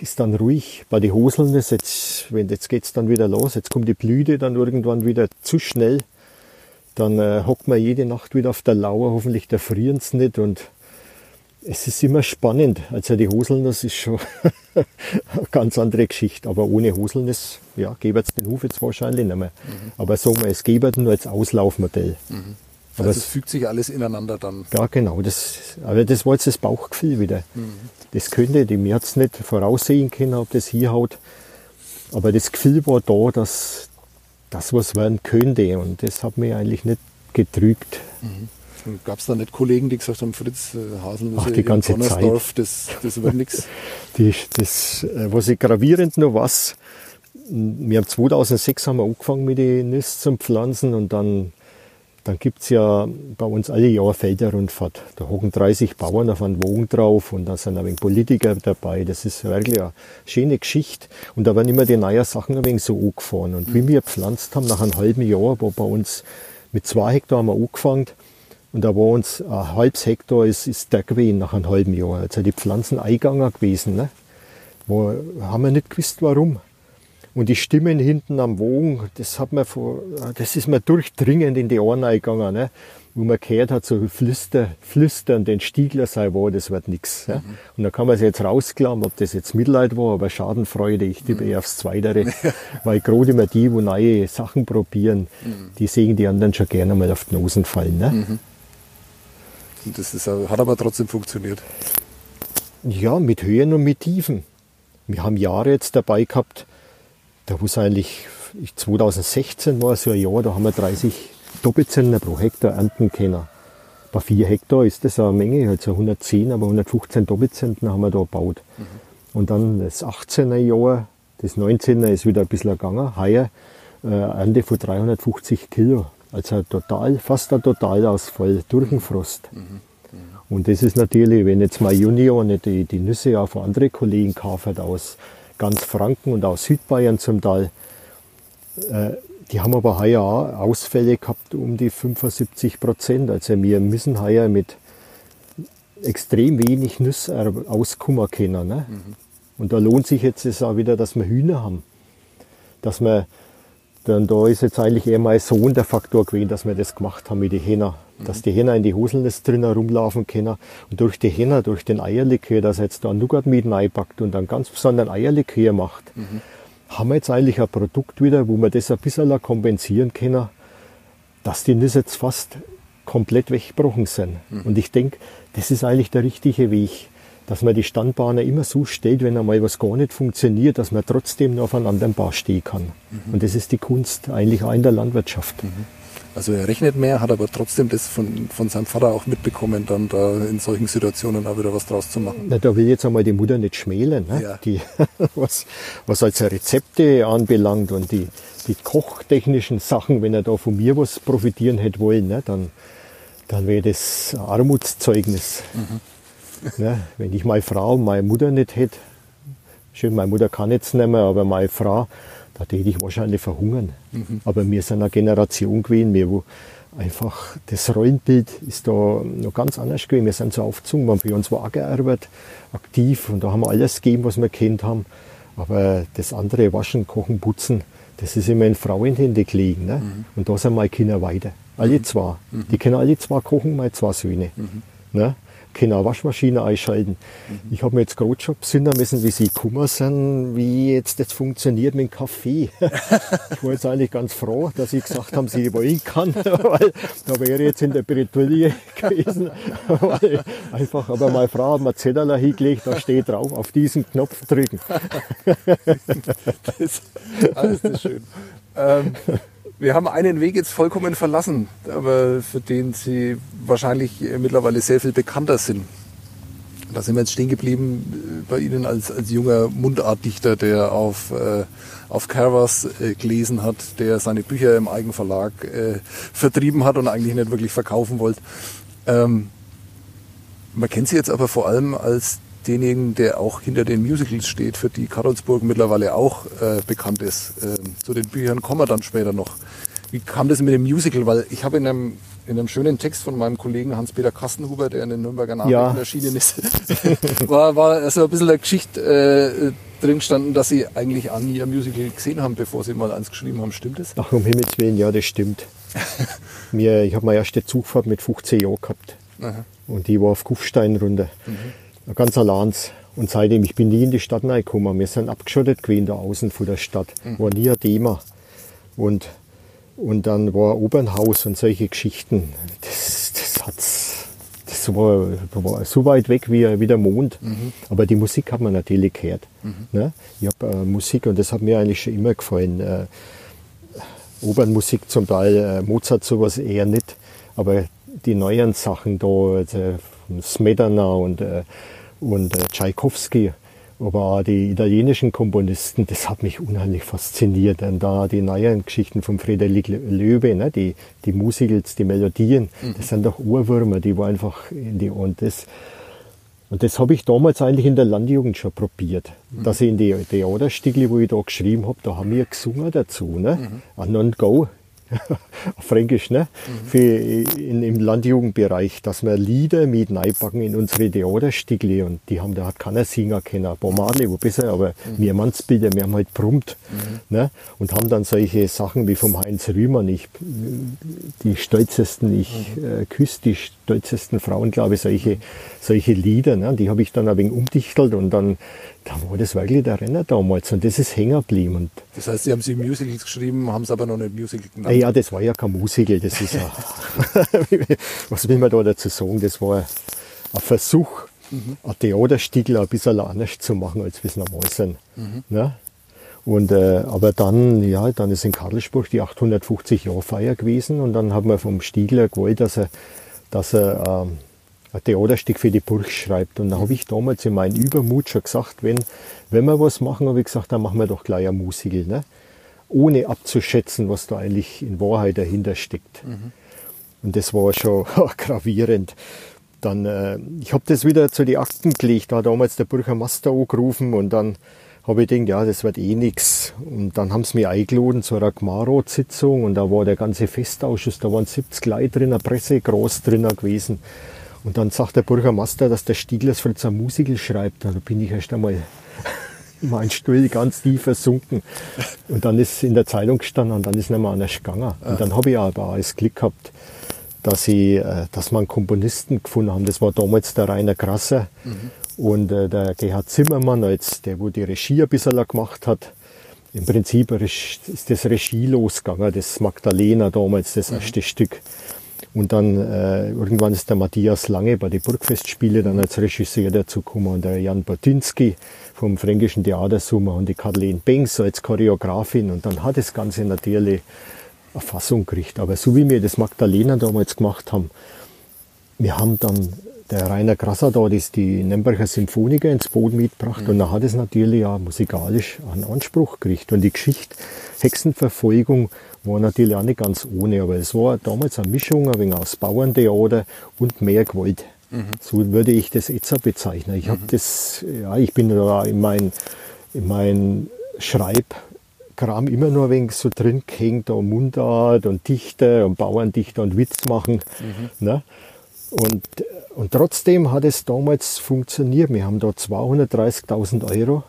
ist dann ruhig. Bei den Hoseln, jetzt geht es dann wieder los, jetzt kommt die Blüte dann irgendwann wieder zu schnell. Dann hockt man jede Nacht wieder auf der Lauer, hoffentlich da frieren es nicht. Und es ist immer spannend. Also die Hoselnuss ist schon eine ganz andere Geschichte. Aber ohne Hoselnuss, ja, gäbe es den Hof jetzt wahrscheinlich nicht mehr. Aber sagen wir, es gäbe nur als Auslaufmodell. Also aber es fügt sich alles ineinander dann. Ja, genau. Das war jetzt das Bauchgefühl wieder. Das könnte, mir hat es nicht voraussehen können, ob das hinhaut. Aber das Gefühl war da, dass das was werden könnte. Und das hat mich eigentlich nicht getrügt. Gab es da nicht Kollegen, die gesagt haben, Fritz, Haselnüsse in Gonnersdorf, das wird nichts? Was ich gravierend noch was, wir haben 2006 angefangen mit den Nüssen zu pflanzen und dann gibt es ja bei uns alle Jahre Felderrundfahrt. Da hocken 30 Bauern auf einen Wagen drauf und da sind ein wenig Politiker dabei. Das ist wirklich eine schöne Geschichte. Und da werden immer die neuen Sachen ein wenig so angefahren. Und wie wir gepflanzt haben, nach einem halben Jahr, wo bei uns mit 2 Hektar haben wir angefangen. Und da war uns ein halbes Hektar ist der gewesen nach einem halben Jahr. Also die Pflanzen eingegangen gewesen. Ne? Wo haben wir nicht gewusst, warum. Und die Stimmen hinten am Wagen, das ist mir durchdringend in die Ohren eingegangen. Ne? Wo man gehört hat, so flüstern, den Stiegler sei wahr, das wird nichts. Ne? Und da kann man sich jetzt rausklammern, ob das jetzt Mitleid war, aber Schadenfreude, ich tippe eher aufs Zweitere. Weil gerade immer die, wo neue Sachen probieren, die sehen die anderen schon gerne mal auf die Nosen fallen. Ne? Das hat aber trotzdem funktioniert. Ja, mit Höhen und mit Tiefen. Wir haben Jahre jetzt dabei gehabt, da wo es eigentlich 2016 war, so ein Jahr, da haben wir 30 Doppelzentner pro Hektar ernten können. Bei 4 Hektar ist das eine Menge, also 110, aber 115 Doppelzentner haben wir da gebaut. Und dann das 18er Jahr, das 19er ist wieder ein bisschen gegangen, heuer Ernte von 350 Kilo. Also fast ein Totalausfall durch den Frost. Und das ist natürlich, wenn jetzt mein Junior nicht die Nüsse auch von anderen Kollegen kauft, aus ganz Franken und aus Südbayern zum Teil, die haben aber heuer auch Ausfälle gehabt um die 75%. Also wir müssen heuer mit extrem wenig Nüsse auskommen können. Ne? Und da lohnt sich jetzt das auch wieder, dass wir Hühner haben. Dann da ist jetzt eigentlich eher mein Sohn der Faktor gewesen, dass wir das gemacht haben mit den Hähner. Dass die Hähner in die Hoselnest drinnen rumlaufen können und durch die Hähner, durch den Eierlikör, dass er jetzt da einen Nougat-Mieten einpackt und einen ganz besonderen Eierlikör macht, haben wir jetzt eigentlich ein Produkt wieder, wo wir das ein bisschen kompensieren können, dass die Nüsse jetzt fast komplett weggebrochen sind. Und ich denke, das ist eigentlich der richtige Weg, dass man die Standbahner immer so stellt, wenn einmal was gar nicht funktioniert, dass man trotzdem noch auf einem anderen Paar stehen kann. Und das ist die Kunst eigentlich auch in der Landwirtschaft. Also er rechnet mehr, hat aber trotzdem das von seinem Vater auch mitbekommen, dann da in solchen Situationen auch wieder was draus zu machen. Na, da will jetzt einmal die Mutter nicht schmälen, ne? Ja. Die, was als Rezepte anbelangt und die kochtechnischen Sachen, wenn er da von mir was profitieren hätte wollen, ne? Dann wäre das ein Armutszeugnis. Ja, wenn ich meine Frau und meine Mutter nicht hätte, meine Mutter kann jetzt nicht mehr, aber meine Frau, da hätte ich wahrscheinlich verhungern. Mhm. Aber wir sind eine Generation gewesen, wir, wo einfach das Rollenbild ist da noch ganz anders gewesen. Wir sind so aufgezogen, wir haben bei uns war auch gearbeitet, aktiv, und da haben wir alles gegeben, was wir gekannt haben. Aber das andere, waschen, kochen, putzen, das ist immer in Frauenhände gelegen. Ne? Mhm. Und da sind meine Kinder weiter. Alle zwei. Mhm. Die können alle zwei kochen, meine zwei Söhne. Mhm. Ne? Können eine Waschmaschine einschalten. Mhm. Ich habe mir jetzt gerade schon besinnen müssen, wie sie gekommen sind, wie jetzt das funktioniert mit dem Kaffee. Ich war jetzt eigentlich ganz froh, dass ich gesagt habe, sie wollen kann, weil da wäre jetzt in der Bretouille gewesen. Weil einfach, aber meine Frau hat mir Zettel hingelegt, da steht drauf, auf diesen Knopf drücken. Alles ist schön. Wir haben einen Weg jetzt vollkommen verlassen, aber für den Sie wahrscheinlich mittlerweile sehr viel bekannter sind. Da sind wir jetzt stehen geblieben bei Ihnen als junger Mundartdichter, der auf Carvers gelesen hat, der seine Bücher im Eigenverlag vertrieben hat und eigentlich nicht wirklich verkaufen wollte. Man kennt Sie jetzt aber vor allem als denjenigen, der auch hinter den Musicals steht, für die Karolsburg mittlerweile auch bekannt ist. Zu den Büchern kommen wir dann später noch. Wie kam das mit dem Musical? Weil ich habe in einem schönen Text von meinem Kollegen Hans-Peter Kassenhuber, der in den Nürnberger Nachrichten erschienen ist, war so ein bisschen eine Geschichte drin gestanden, dass Sie eigentlich auch nie ein Musical gesehen haben, bevor Sie mal eins geschrieben haben. Stimmt das? Ach, um Himmels Willen, ja, das stimmt. Ich habe meine erste Zugfahrt mit 15 Jahren gehabt. Aha. Und die war auf Kufstein runter. Mhm. Ganz allein. Und seitdem, ich bin nie in die Stadt reingekommen. Wir sind abgeschottet gewesen da außen von der Stadt. War nie ein Thema. Und dann war Obernhaus und solche Geschichten. Das war so weit weg wie der Mond. Mhm. Aber die Musik hat man natürlich gehört. Mhm. Ne? Ich habe Musik, und das hat mir eigentlich schon immer gefallen. Opernmusik zum Teil, Mozart sowas eher nicht. Aber die neueren Sachen da, also Smetana und Tschaikowski, aber auch die italienischen Komponisten, das hat mich unheimlich fasziniert. Und da die neuen Geschichten von Frederik Loewe, ne, die Musicals, die Melodien, das sind doch Ohrwürmer, die waren einfach in die Ohren. Und das habe ich damals eigentlich in der Landjugend schon probiert. Dass ich in die Theaterstücke, wo ich da geschrieben habe, da haben wir gesungen dazu, ne? An und Go. Auf Fränkisch, ne? Im Landjugendbereich, dass wir Lieder mit reinpacken in unsere Theaterstücke, und die haben, da hat keiner singen können, ein paar Male, wo besser, aber wir Mannsbilder, wir haben halt brummt, ne? Und haben dann solche Sachen wie vom Heinz Rühmann, küsse die stolzesten Frauen, glaube ich, solche Lieder, ne? Die habe ich dann ein wenig umdichtelt, und dann war das wirklich der Renner damals, und das ist hängen geblieben. Und das heißt, Sie haben sie Musicals geschrieben, haben es aber noch nicht Musical genannt? Ja, das war ja kein Musical, das ist ja, was will man da dazu sagen, das war ein Versuch, ein Theaterstückel ein bisschen anders zu machen, als wir es normal sind. Mhm. Ne? Und, aber dann ist in Karlsburg die 850-Jahr-Feier gewesen, und dann haben wir vom Stiegler gewollt, dass er ein Theaterstück für die Burg schreibt. Und da habe ich damals in meinem Übermut schon gesagt, wenn wir was machen, habe ich gesagt, dann machen wir doch gleich ein Musical, ne? Ohne abzuschätzen, was da eigentlich in Wahrheit dahinter steckt. Mhm. Und das war schon gravierend. Dann, ich habe das wieder zu den Akten gelegt, da hat damals der Bürgermeister angerufen, und dann habe ich gedacht, ja, das wird eh nichts. Und dann haben sie mich eingeladen zu einer Gmarot-Sitzung, und da war der ganze Festausschuss, da waren 70 Leute drin, eine Presse groß drin gewesen. Und dann sagt der Bürgermeister, dass der Stiegler Fritz ein Musical schreibt. Da bin ich erst einmal in meinen Stuhl ganz tief versunken. Und dann ist in der Zeitung gestanden, und dann ist nicht mehr anders gegangen. Und dann habe ich aber auch das Glück gehabt, dass wir einen Komponisten gefunden haben. Das war damals der Rainer Grasser und der Gerhard Zimmermann, der wo die Regie ein bisschen gemacht hat. Im Prinzip ist das Regie losgegangen, das Magdalena damals, das erste Stück. Und dann irgendwann ist der Matthias Lange bei den Burgfestspielen dann als Regisseur dazugekommen, und der Jan Bodinski vom Fränkischen Theatersummer und die Kathleen Bengs als Choreografin. Und dann hat das Ganze natürlich eine Fassung gekriegt. Aber so wie wir das Magdalena damals gemacht haben, wir haben dann der Rainer Grasser da die Nürnberger Symphoniker ins Boot mitgebracht, und dann hat es natürlich auch musikalisch einen Anspruch gekriegt. Und die Geschichte Hexenverfolgung war natürlich auch nicht ganz ohne, aber es war damals eine Mischung ein wenig aus Bauerntheater und mehr Gewalt. Mhm. So würde ich das jetzt auch bezeichnen. Ich bin da in mein Schreib Kram immer nur ein wenig so drin gehängt, um Mundart und Dichter und Bauerndichter und Witz machen. Mhm. Ne? Und trotzdem hat es damals funktioniert. Wir haben da 230.000 Euro.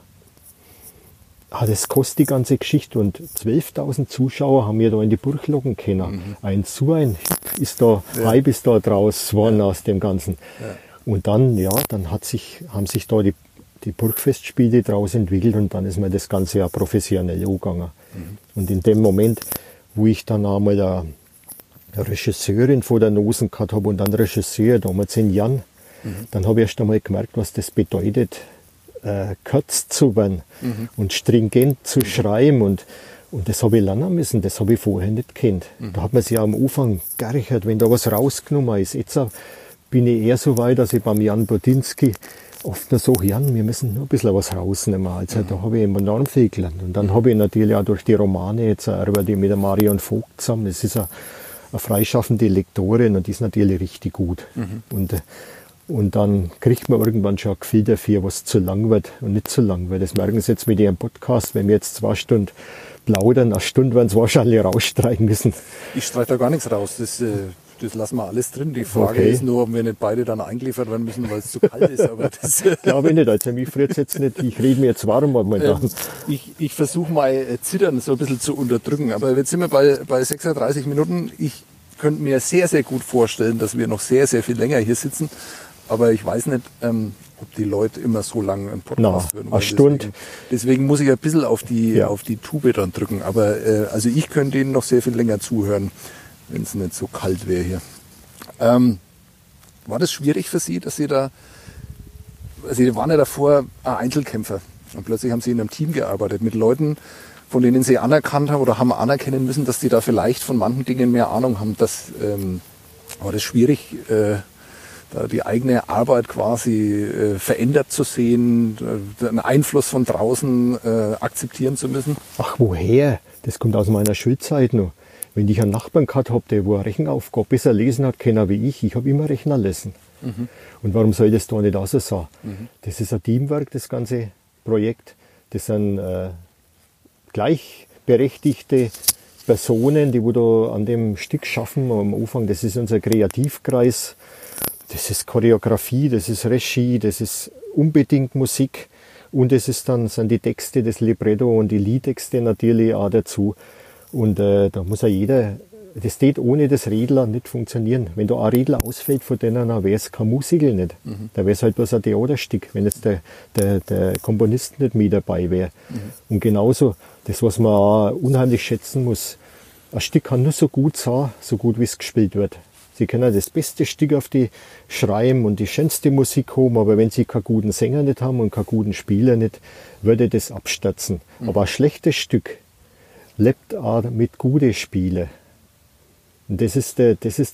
Hat es kostet die ganze Geschichte und 12.000 Zuschauer haben wir da in die Burg locken können. Mhm. Ein so ein ist da, ja. Hype ist da draus worden, ja. Aus dem Ganzen. Ja. Und dann, ja, dann haben sich da die Burgfestspiele draus entwickelt und dann ist mir das Ganze ja professionell angegangen. Mhm. Und in dem Moment, wo ich dann einmal eine Regisseurin vor der Nase gehabt habe und einen Regisseur, damals in Jan, mhm. dann habe ich erst einmal gemerkt, was das bedeutet, kurz zu werden, mhm. und stringent zu schreiben. Und das habe ich lernen müssen, das habe ich vorher nicht gekannt. Mhm. Da hat man sich ja am Anfang gerichert, wenn da was rausgenommen ist. Jetzt bin ich eher so weit, dass ich beim Jan Bodinski oft nur so, Jan, wir müssen nur ein bisschen was rausnehmen. Also mhm. da habe ich enorm viel gelernt. Und dann mhm. habe ich natürlich auch durch die Romane jetzt erarbeitet mit der Marion Vogt zusammen. Das ist eine freischaffende Lektorin und die ist natürlich richtig gut. Mhm. Und dann kriegt man irgendwann schon ein Gefühl dafür, was zu lang wird und nicht zu lang wird. Das merken Sie jetzt mit Ihrem Podcast, wenn wir jetzt 2 Stunden plaudern, 1 Stunde werden Sie wahrscheinlich rausstreichen müssen. Ich streiche da gar nichts raus. Das lassen wir alles drin. Die Frage okay. ist nur, ob wir nicht beide dann eingeliefert werden müssen, weil es zu kalt ist. Aber das glaube ich nicht. Also mich friert es jetzt nicht. Ich rede mir jetzt warm. Ich versuche mal Zittern so ein bisschen zu unterdrücken. Aber jetzt sind wir bei 36 Minuten. Ich könnte mir sehr, sehr gut vorstellen, dass wir noch sehr, sehr viel länger hier sitzen. Aber ich weiß nicht, ob die Leute immer so lange einen Podcast hören. Eine Stunde. Deswegen muss ich ein bisschen auf die Tube dann drücken. Aber also ich könnte denen noch sehr viel länger zuhören, wenn es nicht so kalt wäre hier. War das schwierig für Sie, dass Sie da... Sie waren ja davor Einzelkämpfer und plötzlich haben Sie in einem Team gearbeitet mit Leuten, von denen Sie anerkannt haben oder haben anerkennen müssen, dass Sie da vielleicht von manchen Dingen mehr Ahnung haben. War das schwierig, da die eigene Arbeit quasi verändert zu sehen, einen Einfluss von draußen akzeptieren zu müssen? Ach, woher? Das kommt aus meiner Schulzeit noch. Wenn ich einen Nachbarn gehabt habe, der eine Rechenaufgabe besser lesen hat können wie ich habe immer rechnen lassen. Mhm. Und warum soll das da nicht so sein? Mhm. Das ist ein Teamwork, das ganze Projekt. Das sind gleichberechtigte Personen, die da an dem Stück schaffen am Anfang. Das ist unser Kreativkreis, das ist Choreografie, das ist Regie, das ist unbedingt Musik und es ist dann, sind die Texte, das Libretto und die Liedtexte natürlich auch dazu. Und da muss ja jeder, das geht ohne das Redler nicht funktionieren. Wenn da ein Redler ausfällt von denen, dann wäre es kein Musical nicht. Mhm. Da wäre es halt bloß ein Theaterstück, wenn jetzt der Komponist nicht mit dabei wäre. Mhm. Und genauso, das was man auch unheimlich schätzen muss, ein Stück kann nur so gut sein, so gut wie es gespielt wird. Sie können das beste Stück auf die schreiben und die schönste Musik haben, aber wenn Sie keinen guten Sänger nicht haben und keinen guten Spieler nicht, würde das abstürzen. Mhm. Aber ein schlechtes Stück lebt auch mit guten Spielen. Und das ist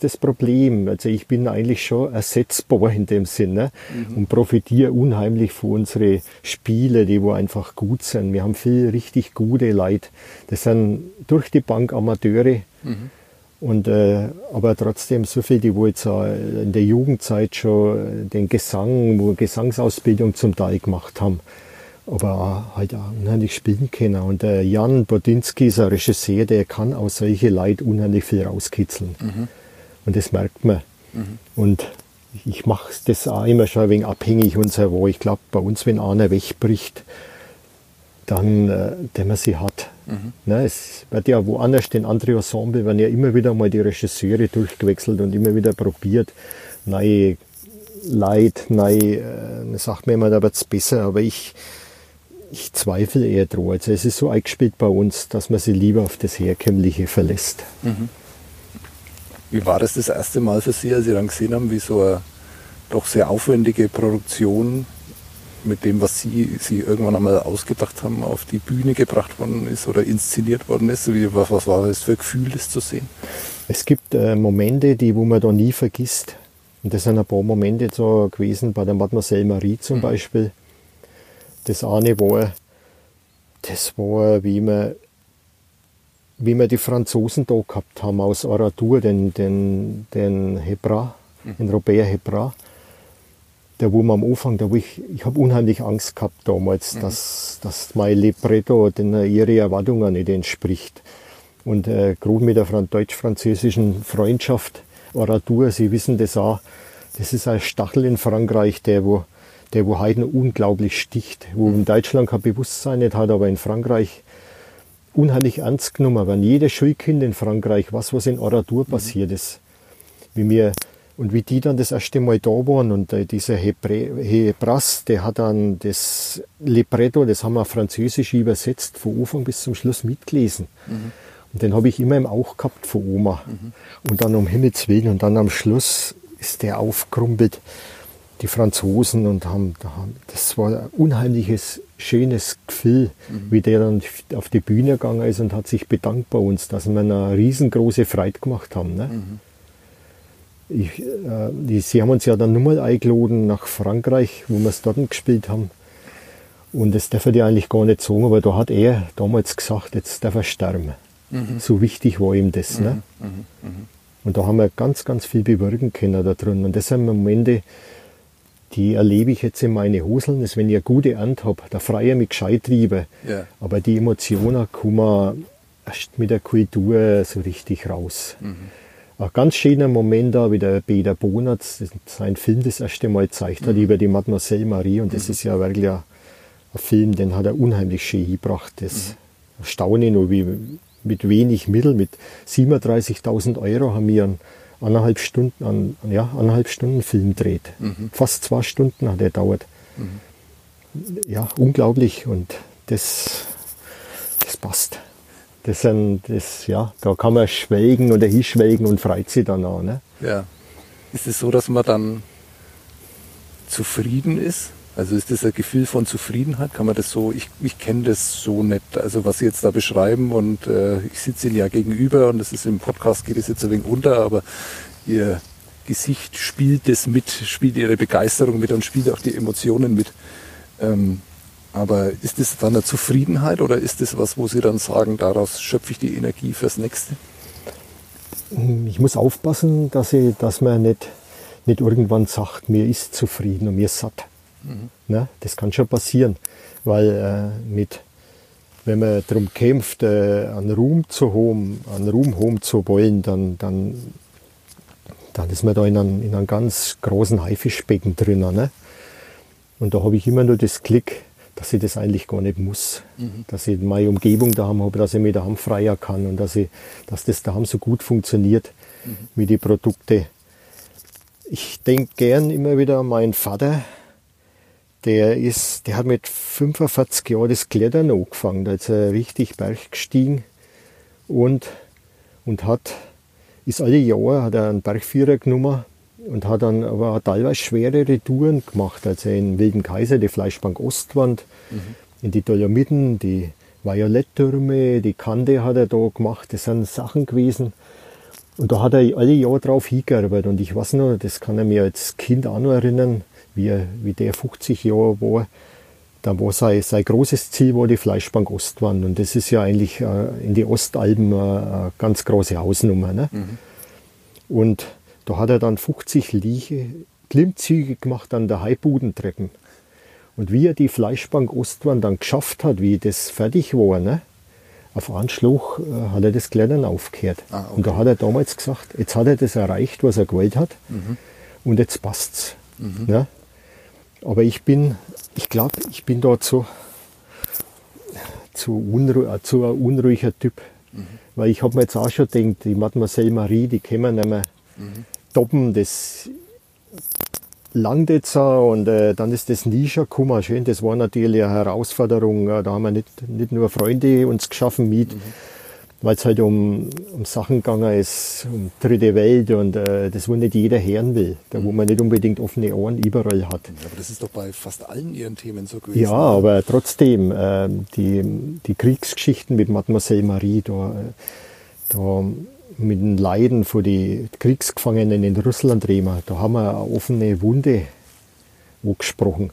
das Problem. Also ich bin eigentlich schon ersetzbar in dem Sinne, ne? Mhm. Und profitiere unheimlich von unseren Spielen, die wo einfach gut sind. Wir haben viel richtig gute Leute. Das sind durch die Bank Amateure. Mhm. Und, aber trotzdem so viele, die wo jetzt in der Jugendzeit schon den Gesang, wo Gesangsausbildung zum Teil gemacht haben. Aber halt auch unheimlich spielen können. Und der Jan Bodinski ist ein Regisseur, der kann aus solchen Leuten unheimlich viel rauskitzeln. Mhm. Und das merkt man. Mhm. Und ich mache das auch immer schon ein wenig abhängig und so wo. Ich glaube, bei uns, wenn einer wegbricht, dann, den man sie hat. Mhm. Ne, es wird ja woanders, den anderen Ensemble, werden ja immer wieder mal die Regisseure durchgewechselt und immer wieder probiert, neue Leute, neue, sagt mir immer, da wird es besser, aber ich zweifle eher dran. Also es ist so eingespielt bei uns, dass man sich lieber auf das Herkömmliche verlässt. Mhm. Wie war das erste Mal für Sie, als Sie dann gesehen haben, wie so eine doch sehr aufwendige Produktion mit dem, was Sie irgendwann einmal ausgedacht haben, auf die Bühne gebracht worden ist oder inszeniert worden ist? Was war das für ein Gefühl, das zu sehen? Es gibt Momente, wo man da nie vergisst. Und das sind ein paar Momente so gewesen, bei der Mademoiselle Marie zum mhm. Beispiel. Das eine war, wie wir die Franzosen da gehabt haben aus Oradour, den Hébras, mhm. den Robert Hébras. der wo man am Anfang, da wo ich habe unheimlich Angst gehabt damals, dass mein Libretto ihren Erwartungen nicht entspricht. Und gerade mit der deutsch-französischen Freundschaft, Oradour, Sie wissen das auch, das ist ein Stachel in Frankreich, der wo heute noch unglaublich sticht, wo in Deutschland kein Bewusstsein nicht hat, aber in Frankreich unheimlich ernst genommen, wenn jedes Schulkind in Frankreich was in Oradour passiert ist. Wie die dann das erste Mal da waren und dieser Hébras, der hat dann das Libretto, das haben wir französisch übersetzt, von Anfang bis zum Schluss mitgelesen. Und den habe ich immer im Auge gehabt von Oma. Und dann um Himmels Willen und dann am Schluss ist der aufgerumpelt, die Franzosen, und das war ein unheimliches, schönes Gefühl, wie der dann auf die Bühne gegangen ist und hat sich bedankt bei uns, dass wir eine riesengroße Freude gemacht haben. Ne? Sie haben uns ja dann nochmal eingeladen nach Frankreich, wo wir es dort gespielt haben. Und das darf ich eigentlich gar nicht sagen, aber da hat er damals gesagt, jetzt darf er sterben. So wichtig war ihm das. Ne? Und da haben wir ganz, ganz viel bewirken können da drin. Und das sind Momente, die erlebe ich jetzt in meinen Hoseln, dass wenn ich eine gute Ernte habe, da freue ich mich gescheit drüber. Aber die Emotionen kommen erst mit der Kultur so richtig raus. Ein ganz schöner Moment da, wie der Peter Bonatz seinen Film das erste Mal gezeigt hat, über die Mademoiselle Marie. Und das ist ja wirklich ein Film, den hat er unheimlich schön gebracht. Das staune ich noch, wie mit wenig Mitteln, mit 37.000 Euro haben wir einen 1,5 Stunden Film gedreht. Fast 2 Stunden hat er gedauert. Ja, unglaublich. Und das passt. Da kann man schwelgen oder hinschwelgen und freut sich dann auch. Ne? Ja. Ist es so, dass man dann zufrieden ist? Also ist das ein Gefühl von Zufriedenheit? Kann man das so, ich kenne das so nicht, also was Sie jetzt da beschreiben, und ich sitze Ihnen ja gegenüber und das ist im Podcast, geht es jetzt ein wenig unter, aber Ihr Gesicht spielt das mit, spielt Ihre Begeisterung mit und spielt auch die Emotionen mit. Aber ist das dann eine Zufriedenheit oder ist das was, wo Sie dann sagen, daraus schöpfe ich die Energie fürs Nächste? Ich muss aufpassen, dass man nicht irgendwann sagt, mir ist zufrieden und mir ist satt. Ne? Das kann schon passieren, weil wenn man darum kämpft, einen Ruhm zu wollen, dann ist man da in einem ganz großen Haifischbecken drin. Ne? Und da habe ich immer nur das Klick, dass ich das eigentlich gar nicht muss, dass ich meine Umgebung daheim habe, dass ich mich daheim freier kann und dass das daheim so gut funktioniert wie die Produkte. Ich denke gern immer wieder an meinen Vater, der hat mit 45 Jahren das Klettern angefangen, da ist er richtig Berg gestiegen und ist alle Jahre, hat er einen Bergführer genommen, und hat dann aber teilweise schwerere Touren gemacht, also in Wilden Kaiser, die Fleischbank Ostwand, in die Dolomiten, die Violetttürme, die Kante hat er da gemacht, das sind Sachen gewesen. Und da hat er alle Jahre drauf hingearbeitet. Und ich weiß noch, das kann er mir als Kind auch noch erinnern, wie der 50 Jahre war, da war sein großes Ziel war die Fleischbank Ostwand. Und das ist ja eigentlich in die Ostalpen eine ganz große Hausnummer. Ne? Und da hat er dann 50 Klimmzüge gemacht an der Haibudentreppen. Und wie er die Fleischbank Ostwand dann geschafft hat, wie das fertig war, ne? Auf Anschluss hat er das Klettern aufgehört. Und da hat er damals gesagt, jetzt hat er das erreicht, was er gewollt hat, und jetzt passt's. Ne? Aber ich glaube, ich bin da zu ein unruhiger Typ. Weil ich habe mir jetzt auch schon gedacht, die Mademoiselle Marie, die können wir nicht mehr toppen, das langt jetzt auch, und dann ist das nie schon gekommen. Schön, das war natürlich eine Herausforderung, da haben wir nicht nur Freunde uns geschaffen mit, weil es halt um Sachen gegangen ist, um dritte Welt, und das, wo nicht jeder hören will, da wo man nicht unbedingt offene Ohren überall hat. Aber das ist doch bei fast allen Ihren Themen so gewesen. Ja, aber trotzdem, die Kriegsgeschichten mit Mademoiselle Marie, da mit den Leiden von den Kriegsgefangenen in Russland reden wir. Da haben wir eine offene Wunde angesprochen.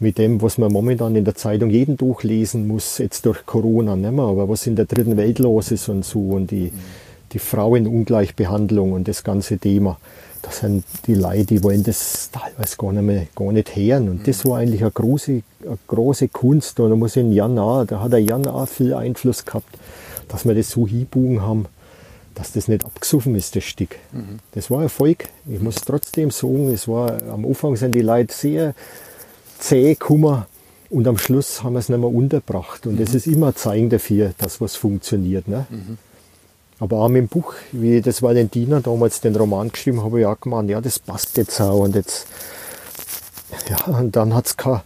Mit dem, was man momentan in der Zeitung jeden durchlesen muss, jetzt durch Corona nicht mehr, aber was in der dritten Welt los ist und so, und die die Frauenungleichbehandlung und das ganze Thema. Das sind die Leute, die wollen das teilweise gar nicht hören. Und das war eigentlich eine große Kunst. Und da muss ich in Jana, da hat der Jana viel Einfluss gehabt, dass wir das so hinbogen haben, dass das nicht abgesoffen ist, das Stück. Mhm. Das war Erfolg. Ich muss trotzdem sagen, es war, am Anfang sind die Leute sehr zäh gekommen und am Schluss haben wir es nicht mehr untergebracht. Und das ist immer ein Zeichen dafür, dass was funktioniert. Ne? Mhm. Aber auch mit dem Buch, wie ich das Valentina damals den Roman geschrieben habe, habe ich auch gemeint, ja, das passt jetzt auch. Und jetzt, ja, und dann hat es keine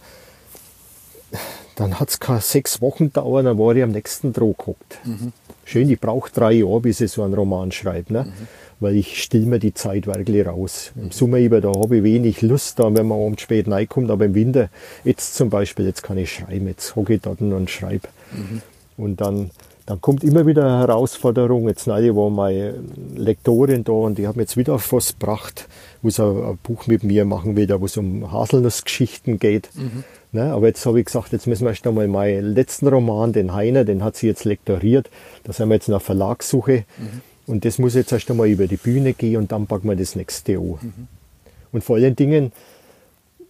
6 Wochen gedauert, dann war ich am nächsten Tag gehockt. Mhm. Schön, ich brauche 3 Jahre, bis ich so einen Roman schreibe, ne? Weil ich stille mir die Zeit wirklich raus. Im Sommer über, da habe ich wenig Lust, da, wenn man abends spät reinkommt, aber im Winter, jetzt zum Beispiel, jetzt kann ich schreiben, jetzt hocke ich da und schreibe. Mhm. Und dann kommt immer wieder eine Herausforderung. Jetzt neulich war meine Lektorin da und die hat mir jetzt wieder auf was gebracht, wo sie ein Buch mit mir machen will, wo es um Haselnussgeschichten geht. Mhm. Ne? Aber jetzt habe ich gesagt, jetzt müssen wir erst einmal meinen letzten Roman, den Heiner, den hat sie jetzt lektoriert. Da sind wir jetzt in der Verlagssuche. Mhm. Und das muss jetzt erst einmal über die Bühne gehen und dann packen wir das nächste an. Mhm. Und vor allen Dingen,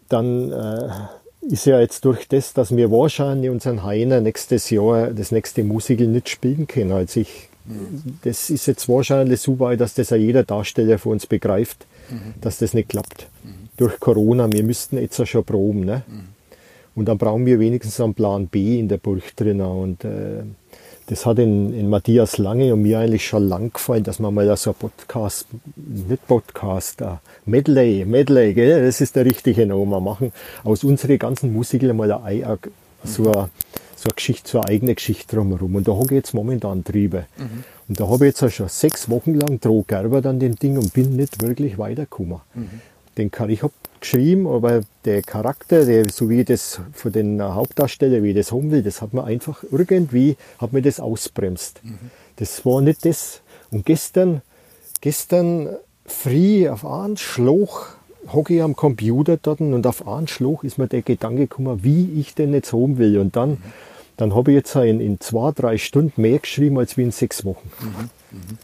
dann... ist ja jetzt durch das, dass wir wahrscheinlich unseren Heiner nächstes Jahr das nächste Musical nicht spielen können. Also das ist jetzt wahrscheinlich so weit, dass das auch jeder Darsteller von uns begreift, dass das nicht klappt. Durch Corona, wir müssten jetzt auch schon proben. Ne? Und dann brauchen wir wenigstens einen Plan B in der Burg drin. Und das hat in Matthias Lange und mir eigentlich schon lang gefallen, dass man mal so ein Medley, gell? Das ist der richtige Name, machen aus unseren ganzen Musikern mal so eine Geschichte, so eine eigene Geschichte drumherum. Und da habe ich jetzt momentan drüber. Mhm. Und da habe ich jetzt auch schon 6 Wochen lang dran gearbeitet an dem Ding und bin nicht wirklich weitergekommen. Ich habe geschrieben, aber der Charakter, so wie ich das von den Hauptdarstellern, wie ich das haben will, das hat mir einfach irgendwie das ausbremst. Mhm. Das war nicht das. Und gestern früh auf einen Schlag hocke ich am Computer dort und auf einen Schlag ist mir der Gedanke gekommen, wie ich denn jetzt haben will. Und dann habe ich jetzt in 2-3 Stunden mehr geschrieben, als wie in 6 Wochen. Mhm. Mhm.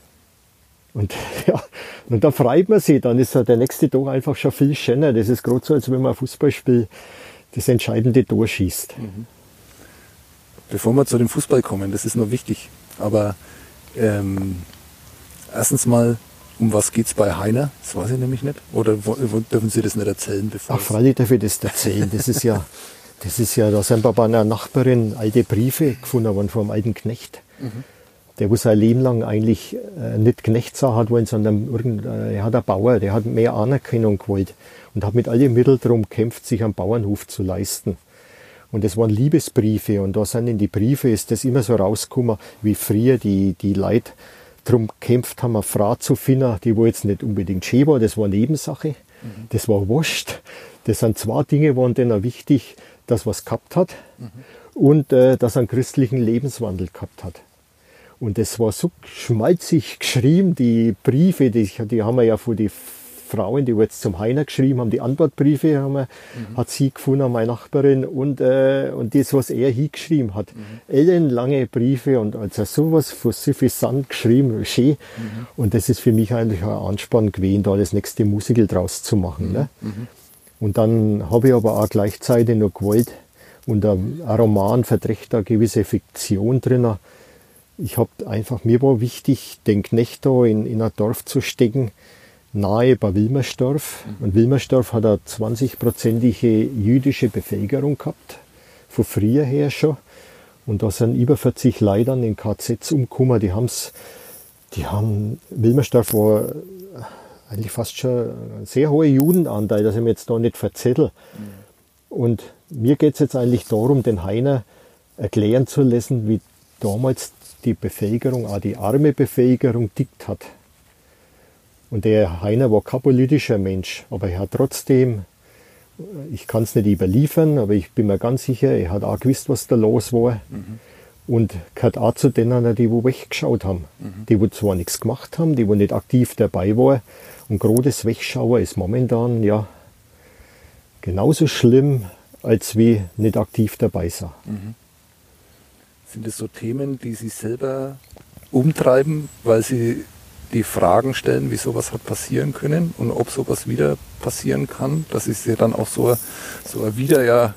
Und ja, und da freut man sich, dann ist der nächste Tag einfach schon viel schöner. Das ist gerade so, als wenn man ein Fußballspiel das entscheidende Tor schießt. Bevor wir zu dem Fußball kommen, das ist noch wichtig. Aber erstens mal, um was geht's bei Heiner? Das weiß ich nämlich nicht. Oder dürfen Sie das nicht erzählen? Ach, freilich darf ich das erzählen. Das ist ja, da sind bei einer Nachbarin alte Briefe gefunden worden vom alten Knecht. Mhm. Der, wo sein Leben lang eigentlich nicht Knecht sein hat wollen, sondern er hat einen Bauer, der hat mehr Anerkennung gewollt und hat mit allen Mitteln darum gekämpft, sich einen Bauernhof zu leisten. Und das waren Liebesbriefe und da sind in die Briefe, ist das immer so rausgekommen, wie früher die Leute darum gekämpft haben, eine Frau zu finden, die wo jetzt nicht unbedingt schön war, das war Nebensache, das war wurscht. Das sind 2 Dinge, waren denen wichtig, dass was gehabt hat und dass er einen christlichen Lebenswandel gehabt hat. Und das war so schmalzig geschrieben, die Briefe, die haben wir ja von den Frauen, die wir jetzt zum Heiner geschrieben haben, die Antwortbriefe hat sie gefunden, meine Nachbarin, und das, was er hingeschrieben hat. Ellenlange Briefe und also sowas von suffisant geschrieben, schön. Und das ist für mich eigentlich ein Anspann gewesen, da das nächste Musical draus zu machen. Ne? Und dann habe ich aber auch gleichzeitig noch gewollt, und ein Roman verträgt da gewisse Fiktion drin. Mir war wichtig, den Knecht da in ein Dorf zu stecken, nahe bei Wilmersdorf. Und Wilmersdorf hat eine 20-prozentige jüdische Bevölkerung gehabt, von früher her schon. Und da sind über 40 Leute in KZs umgekommen. Wilmersdorf war eigentlich fast schon ein sehr hoher Judenanteil, dass ich mich jetzt da nicht verzettel. Und mir geht es jetzt eigentlich darum, den Heiner erklären zu lassen, wie damals die Bevölkerung, auch die arme Bevölkerung, tickt hat. Und der Heiner war kein politischer Mensch, aber er hat trotzdem, ich kann es nicht überliefern, aber ich bin mir ganz sicher, er hat auch gewusst, was da los war. Und gehört auch zu denen, die wo weggeschaut haben. Die wo zwar nichts gemacht haben, die wo nicht aktiv dabei waren. Und gerade das Wegschauen ist momentan ja genauso schlimm, als wie nicht aktiv dabei sein. Sind das so Themen, die Sie selber umtreiben, weil Sie die Fragen stellen, wie sowas hat passieren können und ob sowas wieder passieren kann. Das ist ja dann auch so ein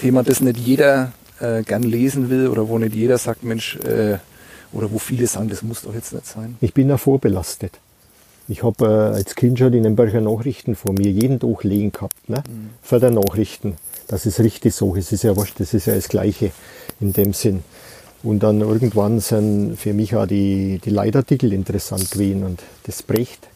Thema, das nicht jeder gern lesen will oder wo nicht jeder sagt, Mensch, oder wo viele sagen, das muss doch jetzt nicht sein. Ich bin davor belastet. Ich habe als Kind schon die Nürnberger Nachrichten vor mir jeden Tag liegen gehabt, ne? Mhm. Vor den Nachrichten. Das ist richtig so. Es ist ja wurscht, das ist ja das Gleiche in dem Sinn. Und dann irgendwann sind für mich auch die Leitartikel interessant gewesen und das bricht.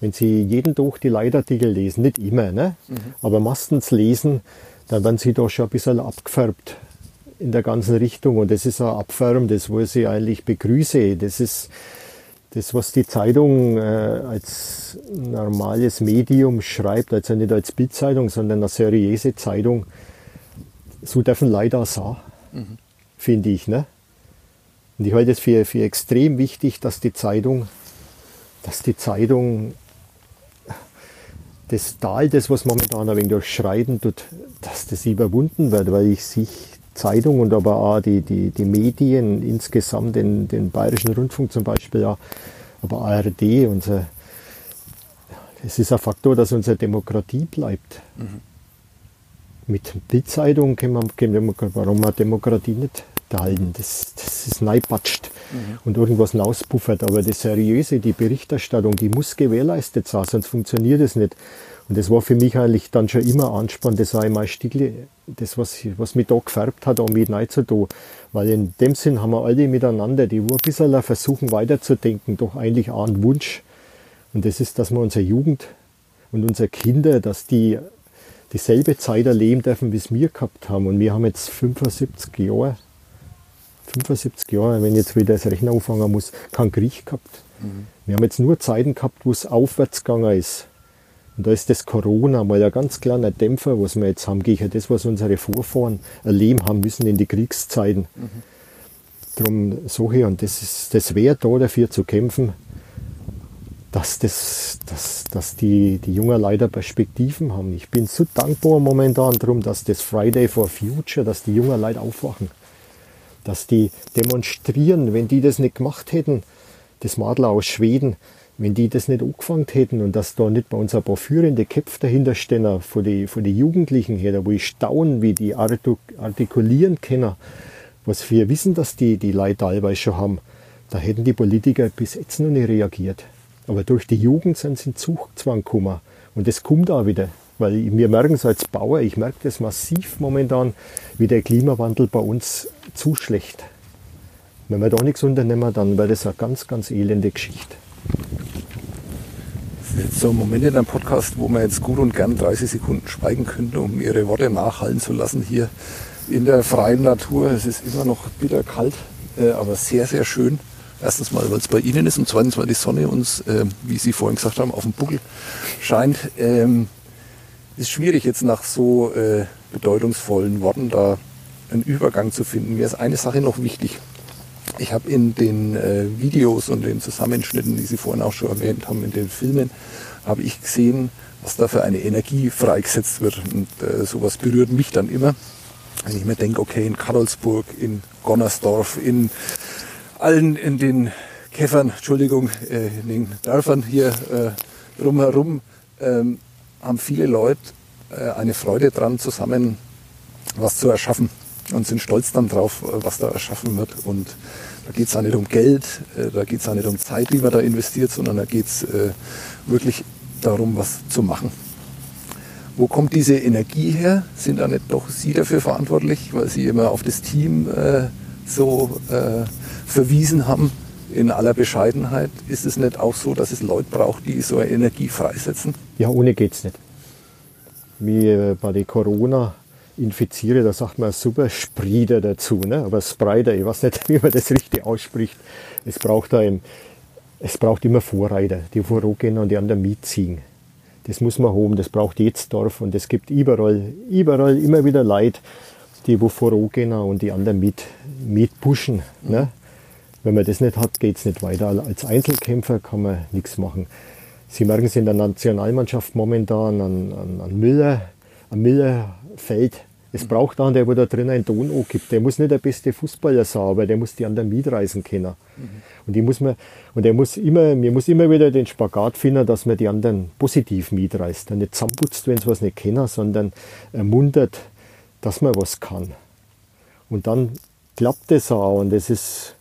Wenn Sie jeden Tag die Leitartikel lesen, nicht immer, ne? Mhm. Aber meistens lesen, dann werden Sie da schon ein bisschen abgefärbt in der ganzen Richtung. Und das ist ein Abfärben, das wo ich Sie eigentlich begrüße. Das ist das, was die Zeitung als normales Medium schreibt, also nicht als Bildzeitung, sondern eine seriöse Zeitung. So dürfen leider auch sein, finde ich, ne? Und ich halte es für extrem wichtig, dass die Zeitung das Tal, das was momentan ein wenig durchschreiten tut, dass das überwunden wird, weil ich sich Zeitung und aber auch die Medien insgesamt, den Bayerischen Rundfunk zum Beispiel, auch, aber ARD, es ist ein Faktor, dass unsere Demokratie bleibt. Mhm. Mit Bildzeitung können wir, warum man Demokratie nicht halten. Das ist neipatscht und irgendwas auspuffert. Aber das Seriöse, die Berichterstattung, die muss gewährleistet sein, sonst funktioniert es nicht. Und das war für mich eigentlich dann schon immer anspannend. Das war immer Stiegler, das, was mich da gefärbt hat, um mich neu zu tun. Weil in dem Sinn haben wir alle miteinander, die ein bisschen versuchen weiterzudenken, doch eigentlich auch einen Wunsch. Und das ist, dass wir unsere Jugend und unsere Kinder, dass die dieselbe Zeit erleben dürfen, wie es wir gehabt haben. Und wir haben jetzt 75 Jahre, wenn ich jetzt wieder das Rechnen anfangen muss, keinen Krieg gehabt. Mhm. Wir haben jetzt nur Zeiten gehabt, wo es aufwärts gegangen ist. Und da ist das Corona mal ein ganz kleiner Dämpfer, was wir jetzt haben, gegen das, was unsere Vorfahren erleben haben müssen in die Kriegszeiten. Mhm. Darum sage ich, und das wäre da dafür zu kämpfen, dass die jungen Leute Perspektiven haben. Ich bin so dankbar momentan darum, dass das Friday for Future, dass die jungen Leute aufwachen. Dass die demonstrieren, wenn die das nicht gemacht hätten, das Madler aus Schweden, wenn die das nicht angefangen hätten und dass da nicht bei uns ein paar führende Köpfe dahinter stehen, von den Jugendlichen her, wo ich staune, wie die artikulieren können, was wir wissen, dass die Leute teilweise schon haben, da hätten die Politiker bis jetzt noch nicht reagiert. Aber durch die Jugend sind sie in Zugzwang gekommen und das kommt auch wieder. Weil wir merken es als Bauer, ich merke das massiv momentan, wie der Klimawandel bei uns zu schlecht. Wenn wir da nichts unternehmen, dann wäre das eine ganz, ganz elende Geschichte. Das ist jetzt so ein Moment in einem Podcast, wo man jetzt gut und gern 30 Sekunden schweigen könnte, um Ihre Worte nachhallen zu lassen hier in der freien Natur. Es ist immer noch bitterkalt, aber sehr, sehr schön. Erstens mal, weil es bei Ihnen ist und zweitens, weil die Sonne uns, wie Sie vorhin gesagt haben, auf dem Buckel scheint. Ist schwierig jetzt nach so bedeutungsvollen Worten da einen Übergang zu finden. Mir ist eine Sache noch wichtig. Ich habe in den Videos und den Zusammenschnitten, die Sie vorhin auch schon erwähnt haben, in den Filmen, habe ich gesehen, was da für eine Energie freigesetzt wird. Und sowas berührt mich dann immer, wenn ich mir denke, okay, in Karolsburg, in Gonnersdorf, in den Dörfern hier drumherum, haben viele Leute eine Freude dran, zusammen was zu erschaffen und sind stolz dann drauf, was da erschaffen wird. Und da geht es auch nicht um Geld, da geht es auch nicht um Zeit, die man da investiert, sondern da geht es wirklich darum, was zu machen. Wo kommt diese Energie her? Sind da nicht doch Sie dafür verantwortlich, weil Sie immer auf das Team verwiesen haben? In aller Bescheidenheit, ist es nicht auch so, dass es Leute braucht, die so eine Energie freisetzen? Ja, ohne geht's nicht. Wie bei der Corona infiziere, da sagt man super Spreader dazu, ne? Aber Spreader, ich weiß nicht, wie man das richtig ausspricht. Es braucht immer Vorreiter, die vorangehen und die anderen mitziehen. Das muss man haben, das braucht jedes Dorf und es gibt überall immer wieder Leute, die wo vorangehen und die anderen mitpushen, ne? Wenn man das nicht hat, geht es nicht weiter. Als Einzelkämpfer kann man nichts machen. Sie merken es in der Nationalmannschaft momentan an Müller fällt Es braucht einen, der da drin einen Ton angibt. Der muss nicht der beste Fußballer sein, aber der muss die anderen mitreißen können. Und man muss immer wieder den Spagat finden, dass man die anderen positiv mitreißt. Und nicht zusammenputzt, wenn sie was nicht kennen, sondern ermuntert, dass man was kann. Und dann klappt das auch. Und das ist,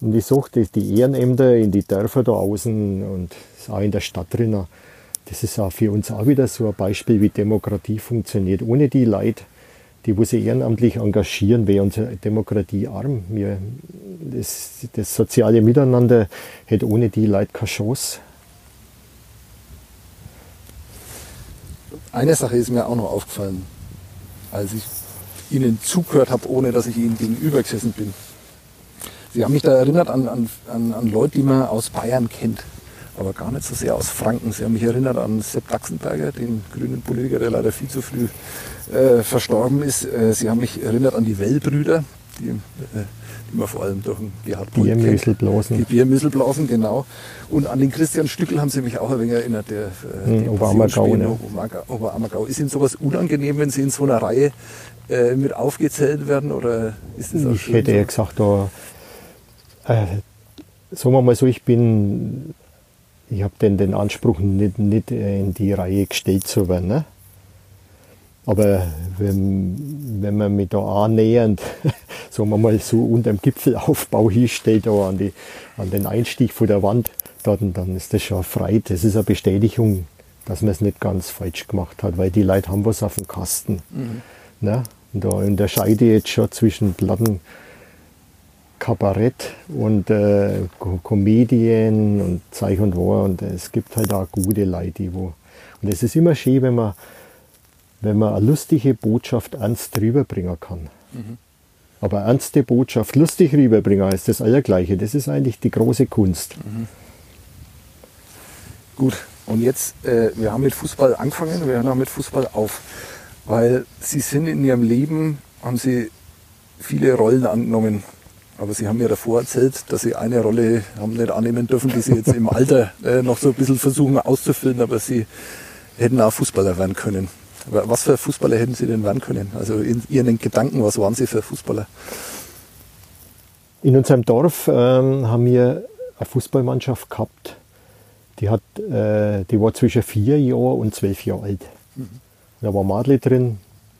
und ich sage, die Ehrenämter in die Dörfer da außen und auch in der Stadt drinnen, das ist auch für uns auch wieder so ein Beispiel, wie Demokratie funktioniert. Ohne die Leute, die sich ehrenamtlich engagieren, wäre unsere Demokratie arm. Das soziale Miteinander hätte ohne die Leute keine Chance. Eine Sache ist mir auch noch aufgefallen, als ich Ihnen zugehört habe, ohne dass ich Ihnen gegenüber gesessen bin. Sie haben mich da erinnert an Leute, die man aus Bayern kennt, aber gar nicht so sehr aus Franken. Sie haben mich erinnert an Sepp Dachsenberger, den grünen Politiker, der leider viel zu früh verstorben ist. Sie haben mich erinnert an die Wellbrüder, die man vor allem durch den Gerhard Biermüsselblasen kennt. Die Biermüsselblasen, genau. Und an den Christian Stückel haben Sie mich auch ein wenig erinnert, der Oberammergau, ne? Oberammergau. Ist Ihnen sowas unangenehm, wenn Sie in so einer Reihe mit aufgezählt werden? Oder ist das auch schön? Ich hätte eher gesagt, sagen wir mal so, ich habe den Anspruch, nicht in die Reihe gestellt zu werden. Ne? Aber wenn man mich da annähernd, sagen wir mal so, unter dem Gipfelaufbau hinstellt, da an den Einstieg von der Wand, dann ist das schon erfreut. Das ist eine Bestätigung, dass man es nicht ganz falsch gemacht hat, weil die Leute haben was auf dem Kasten. Mhm. Ne? Und da unterscheide ich jetzt schon zwischen Platten, Kabarett und Komödien und Zeich und Wahr, und es gibt halt auch gute Leute, und es ist immer schön, wenn man eine lustige Botschaft ernst rüberbringen kann. Mhm. Aber ernste Botschaft lustig rüberbringen ist das Allergleiche. Das ist eigentlich die große Kunst. Mhm. Gut, und jetzt, wir haben mit Fußball angefangen, wir hören auch mit Fußball auf, weil Sie sind in Ihrem Leben, haben Sie viele Rollen angenommen. Aber Sie haben mir davor erzählt, dass Sie eine Rolle haben nicht annehmen dürfen, die Sie jetzt im Alter noch so ein bisschen versuchen auszufüllen, aber Sie hätten auch Fußballer werden können. Aber was für Fußballer hätten Sie denn werden können? Also in Ihren Gedanken, was waren Sie für Fußballer? In unserem Dorf haben wir eine Fußballmannschaft gehabt, die war zwischen 4 Jahren und 12 Jahren alt. Mhm. Da war Madli drin.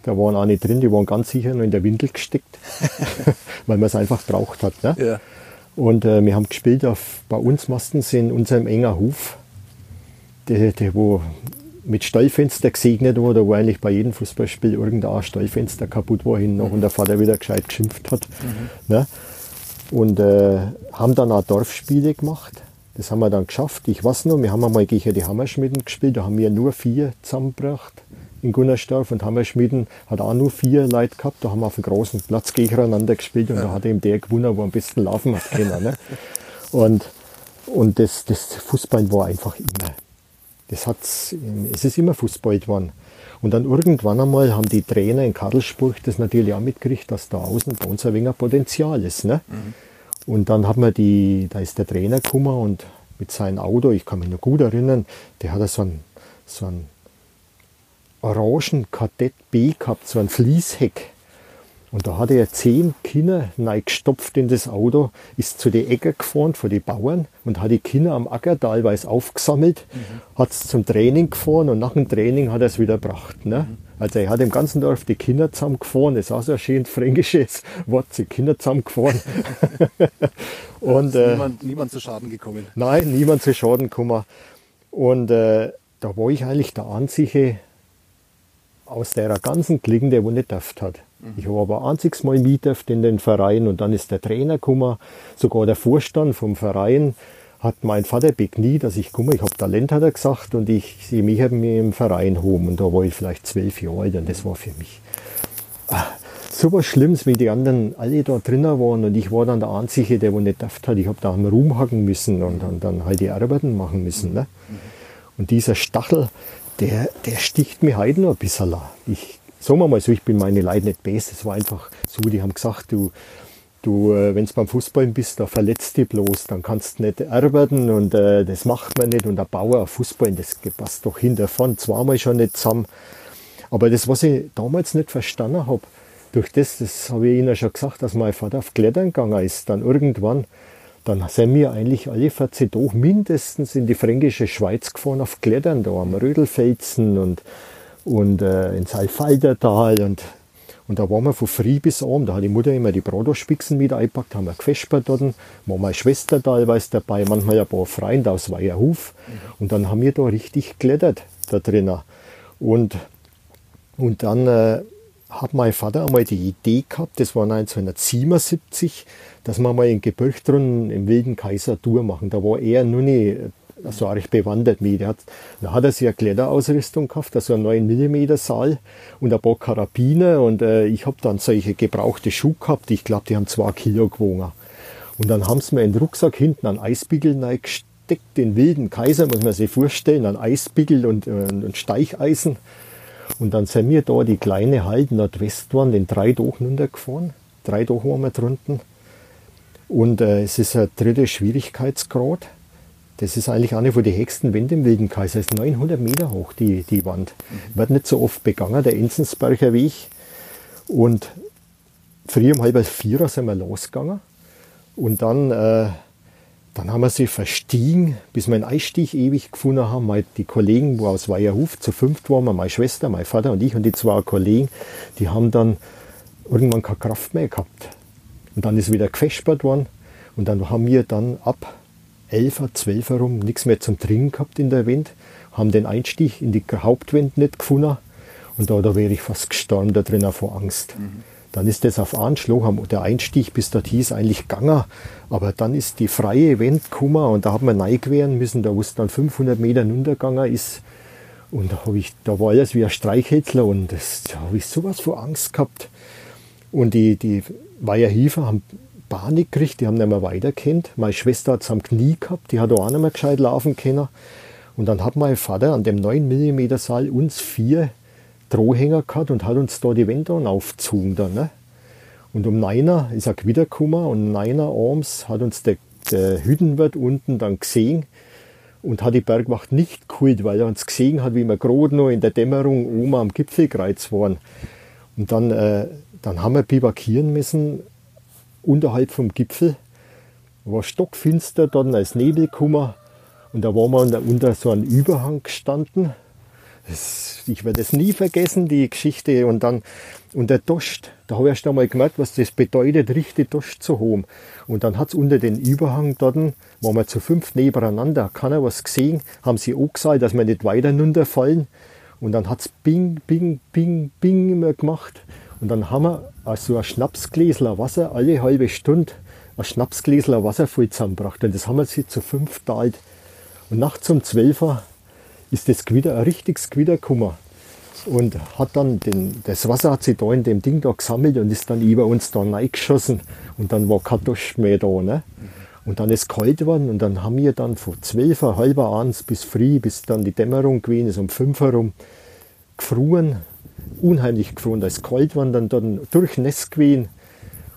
Da waren auch nicht drin, die waren ganz sicher nur in der Windel gesteckt, weil man es einfach braucht hat. Ne? Ja. Und wir haben gespielt bei uns meistens in unserem engen Hof, der wo mit Stallfenster gesegnet war. Da war eigentlich bei jedem Fußballspiel irgendein Stallfenster kaputt war hin noch, und der Vater wieder gescheit geschimpft hat. Mhm. Ne? Und haben dann auch Dorfspiele gemacht. Das haben wir dann geschafft. Ich weiß noch, wir haben einmal gegen die Hammerschmieden gespielt, da haben wir nur 4 zusammengebracht. In Gonnersdorf, und Hammerschmieden hat auch nur 4 Leute gehabt. Da haben wir auf dem großen Platz gegeneinander gespielt, und da hat eben der gewonnen, wo am besten laufen hat können. Ne? Und das Fußball war einfach immer. Es ist immer Fußball geworden. Und dann irgendwann einmal haben die Trainer in Karolsburg das natürlich auch mitgekriegt, dass da außen bei uns ein wenig Potenzial ist. Ne? Mhm. Und dann da ist der Trainer gekommen und mit seinem Auto, ich kann mich noch gut erinnern, der hat so einen orangen KADEPP B gehabt, so ein Fließheck. Und da hat er 10 Kinder reingestopft in das Auto, ist zu den Äcker gefahren von den Bauern und hat die Kinder am Acker teilweise aufgesammelt, hat es zum Training gefahren, und nach dem Training hat er es wieder gebracht. Ne? Also er hat im ganzen Dorf die Kinder zusammengefahren, das ist auch so ein schön fränkisches Wort, die Kinder zusammengefahren. Und, ist niemand zu Schaden gekommen? Nein, niemand zu Schaden gekommen. Und da war ich eigentlich der Einzige aus der ganzen Klicken, der nicht dürft hat. Ich habe aber einziges Mal mitdürft in den Verein, und dann ist der Trainer gekommen, sogar der Vorstand vom Verein hat mein Vater begniet, dass ich komme. Ich habe Talent, hat er gesagt, und mich habe mich im Verein home, und da war ich vielleicht 12 Jahre alt, und das war für mich so was Schlimmes, wie die anderen alle da drinnen waren, und ich war dann der Einzige, der nicht dürft hat. Ich habe da am Ruhm hacken müssen und dann halt die Arbeiten machen müssen. Ne? Und dieser Stachel, der sticht mir heute noch ein bisschen an. Sagen wir mal so, ich bin meine Leute nicht besser. Es war einfach so, die haben gesagt, du wenn du beim Fußballen bist, da verletzt dich bloß, dann kannst du nicht arbeiten, und das macht man nicht. Und der Bauer, Fußballen, das passt doch hinterher, zweimal schon nicht zusammen. Aber das, was ich damals nicht verstanden habe, durch das, das habe ich Ihnen schon gesagt, dass mein Vater auf Klettern gegangen ist, dann irgendwann, dann sind wir eigentlich alle 14 Tage mindestens in die fränkische Schweiz gefahren auf Klettern, da am Rödelfelsen und ins Alfaldertal und da waren wir von früh bis abend, da hat die Mutter immer die Brotospixen mit eingepackt, haben wir gefespert dort, waren meine Schwester teilweise dabei, manchmal ein paar Freunde aus Weierhof und dann haben wir da richtig geklettert da drinnen und dann hat mein Vater einmal die Idee gehabt, das war 1977, dass wir mal in Gebirge drunten im Wilden Kaiser Tour machen, da war er noch nicht so recht bewandert mit. Da hat er sich eine Kletterausrüstung gekauft, also einen 9mm Saal und ein paar Karabiner und ich habe dann solche gebrauchte Schuhe gehabt, ich glaube die haben 2 Kilo gewogen. Und dann haben sie mir in den Rucksack hinten einen Eispickel reingesteckt, den Wilden Kaiser, muss man sich vorstellen, einen Eispickel und Steicheisen. Und dann sind wir da die kleine Halde Nordwestwand in 3 Tagen runtergefahren, 3 Tage waren wir drunten und es ist ein 3. Schwierigkeitsgrad. Das ist eigentlich eine von den höchsten Wänden im Wilden Kaiser. Es ist 900 Meter hoch, die Wand. Wird nicht so oft begangen, der Enzensberger Weg. Und früh um 3:30 sind wir losgegangen. Und dann haben wir sie verstiegen, bis wir einen Einstieg ewig gefunden haben. Die Kollegen, die aus Weierhof zu 5 waren, meine Schwester, mein Vater und ich und die 2 Kollegen, die haben dann irgendwann keine Kraft mehr gehabt. Und dann ist wieder gefespert worden. Und dann haben wir dann ab 11, 12 herum, nichts mehr zum Trinken gehabt in der Wind, haben den Einstieg in die Hauptwind nicht gefunden und da wäre ich fast gestorben da drinnen vor Angst. Dann ist das auf Anschlag, der Einstieg bis dorthin ist eigentlich gegangen, aber dann ist die freie Wind gekommen und da haben wir reingewähren müssen, da wo es dann 500 Meter runtergegangen ist und da war alles wie ein Streichhölzler und da habe ich sowas vor Angst gehabt. Und die Weiherhiefer haben Panik gekriegt, die haben nicht mehr weitergekannt. Meine Schwester hat es am Knie gehabt, die hat auch nicht mehr gescheit laufen können. Und dann hat mein Vater an dem 9mm Saal uns 4 Drohhänger gehabt und hat uns da die Wände aufgezogen. Ne? Und um 9 ist er wiedergekommen und um 9 Uhr abends hat uns der Hüttenwirt unten dann gesehen und hat die Bergwacht nicht geholt, weil er uns gesehen hat, wie wir gerade noch in der Dämmerung oben am Gipfelkreuz waren. Und dann haben wir bivakieren müssen, unterhalb vom Gipfel, war stockfinster, dann als Nebel gekommen und da waren wir unter so einem Überhang gestanden. Ich werde das nie vergessen, die Geschichte. Und dann unter Dost, da habe ich erst einmal gemerkt, was das bedeutet, richtig Dost zu haben. Und dann hat es unter den Überhang dort, waren wir zu 5 nebeneinander, keiner was gesehen, haben sie auch gesagt, dass wir nicht weiter runterfallen. Und dann hat es Bing, Bing, Bing, Bing immer gemacht. Und dann haben wir also ein Schnapsgläsler Wasser alle halbe Stunde voll zusammengebracht. Und das haben wir sie zu 5 geteilt. Und nachts um 12 Uhr ist das Gewitter, ein richtiges Gewitter gekommen. Und hat dann das Wasser hat sich da in dem Ding da gesammelt und ist dann über uns da reingeschossen. Und dann war kein Dusch mehr da. Ne? Und dann ist es kalt geworden und dann haben wir dann von 12 Uhr, 12:30 bis früh, bis dann die Dämmerung gewesen ist, um 5 Uhr herum gefroren. Unheimlich gefroren, da ist kalt waren, dann durchnässt gewesen.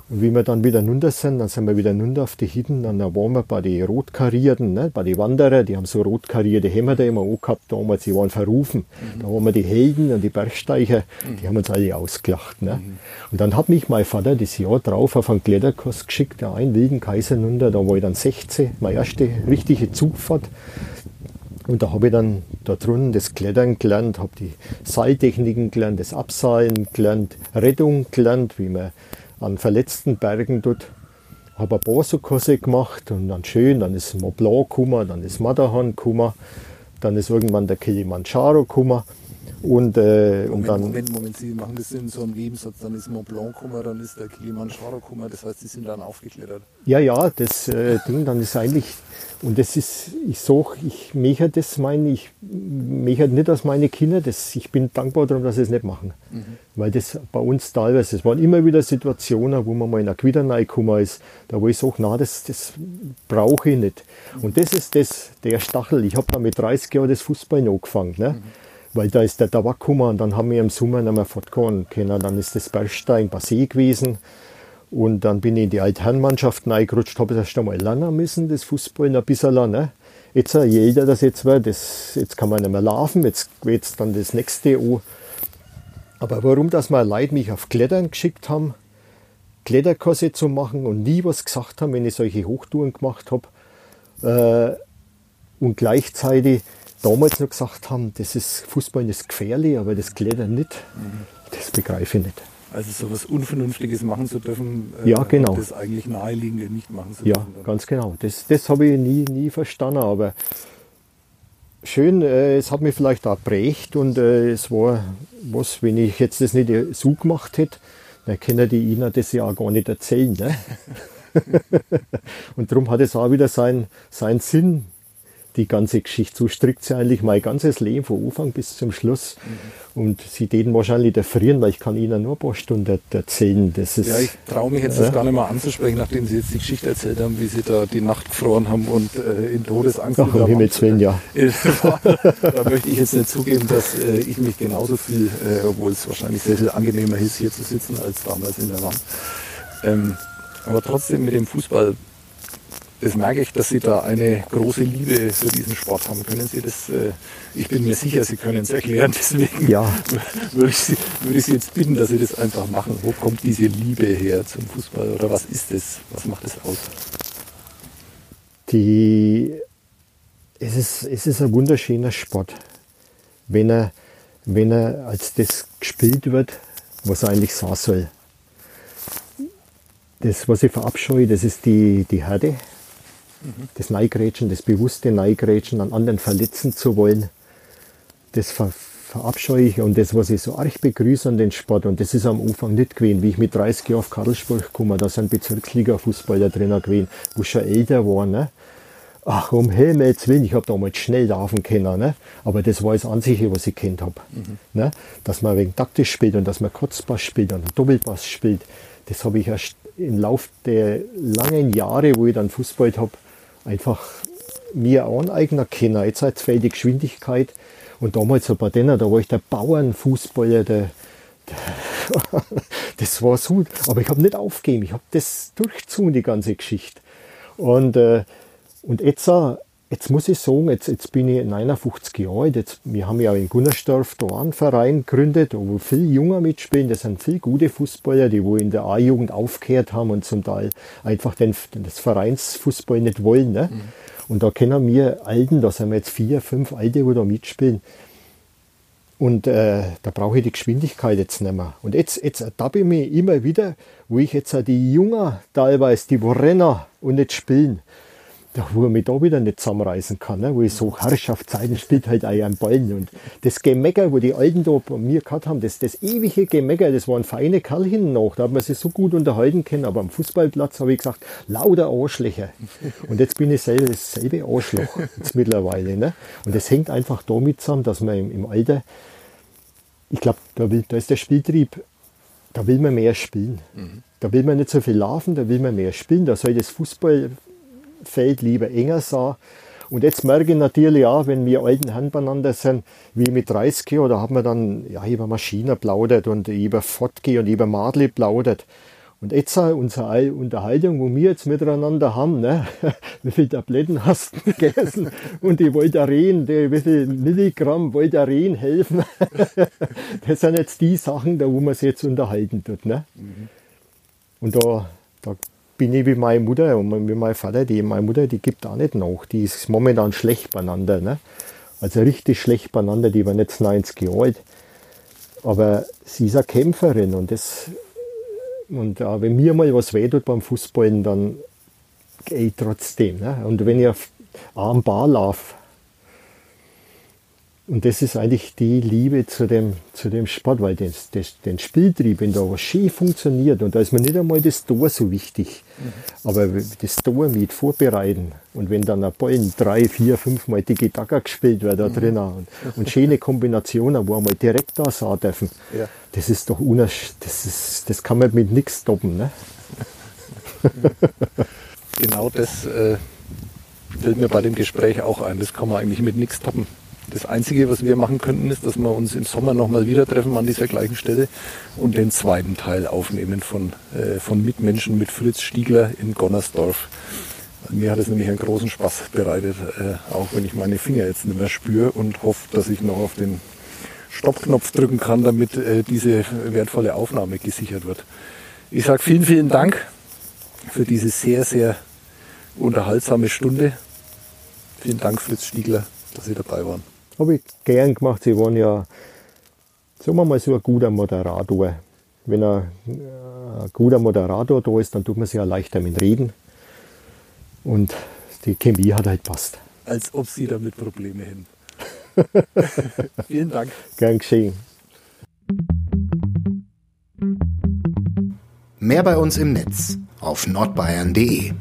Und wie wir dann wieder runter sind, dann sind wir wieder runter auf die Hütten, dann waren wir bei den Rotkarierten, ne? Bei den Wanderern, die haben so rotkarierte Hämmer da immer auch gehabt damals, die waren verrufen. Da waren wir die Helden und die Bergsteiger, die haben uns alle ausgelacht. Ne? Und dann hat mich mein Vater das Jahr drauf auf einen Kletterkurs geschickt, da einen Wilden Kaiser runter, da war ich dann 16, meine erste richtige Zugfahrt. Und da habe ich dann da drunten das Klettern gelernt, habe die Seiltechniken gelernt, das Abseilen gelernt, Rettung gelernt, wie man an verletzten Bergen tut. Habe ein paar so Kurse gemacht und dann schön, dann ist Mont Blanc gekommen, dann ist Matterhorn gekommen, dann ist irgendwann der Kilimandscharo gekommen. Moment, Sie machen das in so einem Nebensatz, dann ist Mont Blanc gekommen, dann ist der Kilimandscharo gekommen, das heißt, Sie sind dann aufgeklettert. Ja, das Ding, dann ist eigentlich, und das ist, ich möchte nicht, dass meine Kinder das, ich bin dankbar darum, dass sie es nicht machen. Weil das bei uns teilweise, es waren immer wieder Situationen, wo man mal in ein Gewitter reingekommen ist, da wo ich sage, nein, das brauche ich nicht. Und das ist der Stachel, ich habe dann mit 30 Jahren das Fußball angefangen, ne? Weil da ist der Tabak gekommen und dann haben wir im Sommer nicht mehr fortgegangen können. Dann ist das Bergsteigen passé gewesen und dann bin ich in die Altherrenmannschaften reingerutscht, habe das erst einmal lernen müssen, das Fußball ein bisschen. Ne? Jetzt, je älter das jetzt wird, jetzt kann man nicht mehr laufen, jetzt geht es dann das nächste an. Aber warum, dass mal Leute mich auf Klettern geschickt haben, Kletterkurse zu machen und nie was gesagt haben, wenn ich solche Hochtouren gemacht habe, und gleichzeitig damals noch gesagt haben, das ist Fußball ist gefährlich, aber das Klettern nicht, das begreife ich nicht. Also so etwas Unvernünftiges machen zu dürfen, ja, genau. Das eigentlich Naheliegende nicht machen zu dürfen. Ja, ganz genau. Das habe ich nie verstanden, aber schön, es hat mich vielleicht auch geprägt und es war was, wenn ich jetzt das nicht so gemacht hätte, dann können die Ihnen das ja auch gar nicht erzählen. Ne? Und darum hat es auch wieder seinen Sinn, die ganze Geschichte. So strickt sie eigentlich mein ganzes Leben von Anfang bis zum Schluss. Mhm. Und sie täten wahrscheinlich erfrieren, weil ich kann ihnen nur ein paar Stunden erzählen. Das ist, ja, ich traue mich jetzt das gar nicht mehr anzusprechen, nachdem sie jetzt die Geschichte erzählt haben, wie sie da die Nacht gefroren haben und in Todesangst waren. Ach, um Himmels Willen, ja. Da möchte ich jetzt nicht zugeben, dass ich mich genauso viel, obwohl es wahrscheinlich sehr viel angenehmer ist, hier zu sitzen, als damals in der Nacht. Aber trotzdem mit dem Fußball, das merke ich, dass Sie da eine große Liebe für diesen Sport haben. Können Sie das, ich bin mir sicher, Sie können es erklären, deswegen ja. würde ich Sie jetzt bitten, dass Sie das einfach machen. Wo kommt diese Liebe her zum Fußball oder was ist das? Was macht das aus? Es ist ein wunderschöner Sport, wenn er als das gespielt wird, was er eigentlich sein soll. Das, was ich verabscheue, das ist die Härte. Das Neigrätschen, das bewusste Neigrätschen, an anderen verletzen zu wollen, das verabscheue ich. Und das, was ich so arg begrüße an den Sport, und das ist am Anfang nicht gewesen, wie ich mit 30 Jahren auf Karlsburg gekommen, da sind Bezirksliga-Fußballer drinnen gewesen, wo schon älter waren. Ne? Ach, um Himmels Willen, ich habe damals schnell laufen können. Ne? Aber das war das Einzige, was ich gekannt habe. Ne? Dass man wegen taktisch spielt und dass man Kurzpass spielt und Doppelpass spielt, das habe ich erst im Laufe der langen Jahre, wo ich dann Fußball habe, einfach mir aneignen können. Jetzt hat es für die Geschwindigkeit. Und damals bei denen, da war ich der Bauernfußballer, das war so. Aber ich habe nicht aufgegeben, ich habe das durchgezogen, die ganze Geschichte. Und jetzt muss ich sagen, jetzt bin ich 59 Jahre alt. Wir haben ja in Gonnersdorf da einen Verein gegründet, wo viele Jünger mitspielen. Das sind viele gute Fußballer, die wo in der A-Jugend aufgehört haben und zum Teil einfach das Vereinsfußball nicht wollen. Ne? Mhm. Und da kennen wir Alten, da sind wir jetzt 4, 5 Alte, die da mitspielen. Und da brauche ich die Geschwindigkeit jetzt nicht mehr. Und jetzt ertappe ich mich immer wieder, wo ich jetzt auch die Jünger teilweise, die wo rennen und nicht spielen, wo er mich da wieder nicht zusammenreißen kann, ne? Wo ich so Herrschaftszeiten spielt halt auch am Ballen. Und das Gemecker, wo die Alten da bei mir gehabt haben, das ewige Gemecker, das waren feine Kerl hinten noch, da hat man sich so gut unterhalten können, aber am Fußballplatz habe ich gesagt, lauter Arschlöcher. Und jetzt bin ich selber dasselbe Arschloch jetzt mittlerweile. Ne? Und das hängt einfach damit zusammen, dass man im Alter, ich glaube, da ist der Spieltrieb, da will man mehr spielen. Da will man nicht so viel laufen, da will man mehr spielen, da soll das Fußball Feld lieber enger sah. Und jetzt merke ich natürlich auch, wenn wir alten Herren beieinander sind, wie mit 30 Jahren, da haben wir dann ja, über Maschinen plaudert und über Fotki und über Madli plaudert. Und jetzt auch unsere Unterhaltung, wo wir jetzt miteinander haben, ne? Wie viele Tabletten hast du gegessen und die Voltaren, wie viel Milligramm Voltaren helfen. Das sind jetzt die Sachen, da wo man sich jetzt unterhalten tut. Ne? Und da bin ich wie meine Mutter und wie mein Vater, meine Mutter, die gibt auch nicht nach. Die ist momentan schlecht beieinander. Ne? Also richtig schlecht beieinander, die war jetzt 90 Jahre alt. Aber sie ist eine Kämpferin und auch wenn mir mal was wehtut beim Fußballen, dann gehe ich trotzdem. Ne? Und wenn ich auf einem Bar laufe, und das ist eigentlich die Liebe zu dem Sport, weil den Spieltrieb, wenn da was schön funktioniert, und da ist mir nicht einmal das Tor so wichtig, aber das Tor mit vorbereiten und wenn dann ein Ball 3, 4, 5 Mal Tiki-Taka gespielt wird da drinnen und schöne Kombinationen, wo einmal direkt da sah dürfen, ja. Das ist doch das kann man mit nichts stoppen. Ne? Genau das fällt mir bei dem Gespräch auch ein, das kann man eigentlich mit nichts stoppen. Das Einzige, was wir machen könnten, ist, dass wir uns im Sommer nochmal wieder treffen an dieser gleichen Stelle und den zweiten Teil aufnehmen von Mitmenschen mit Fritz Stiegler in Gonnersdorf. Mir hat es nämlich einen großen Spaß bereitet, auch wenn ich meine Finger jetzt nicht mehr spüre und hoffe, dass ich noch auf den Stoppknopf drücken kann, damit diese wertvolle Aufnahme gesichert wird. Ich sage vielen, vielen Dank für diese sehr, sehr unterhaltsame Stunde. Vielen Dank, Fritz Stiegler, dass Sie dabei waren. Habe ich gern gemacht. Sie waren ja, sagen wir mal, so ein guter Moderator. Wenn ein guter Moderator da ist, dann tut man sich ja leichter mit Reden. Und die Chemie hat halt passt. Als ob Sie damit Probleme hätten. Vielen Dank. Gern geschehen. Mehr bei uns im Netz auf nordbayern.de.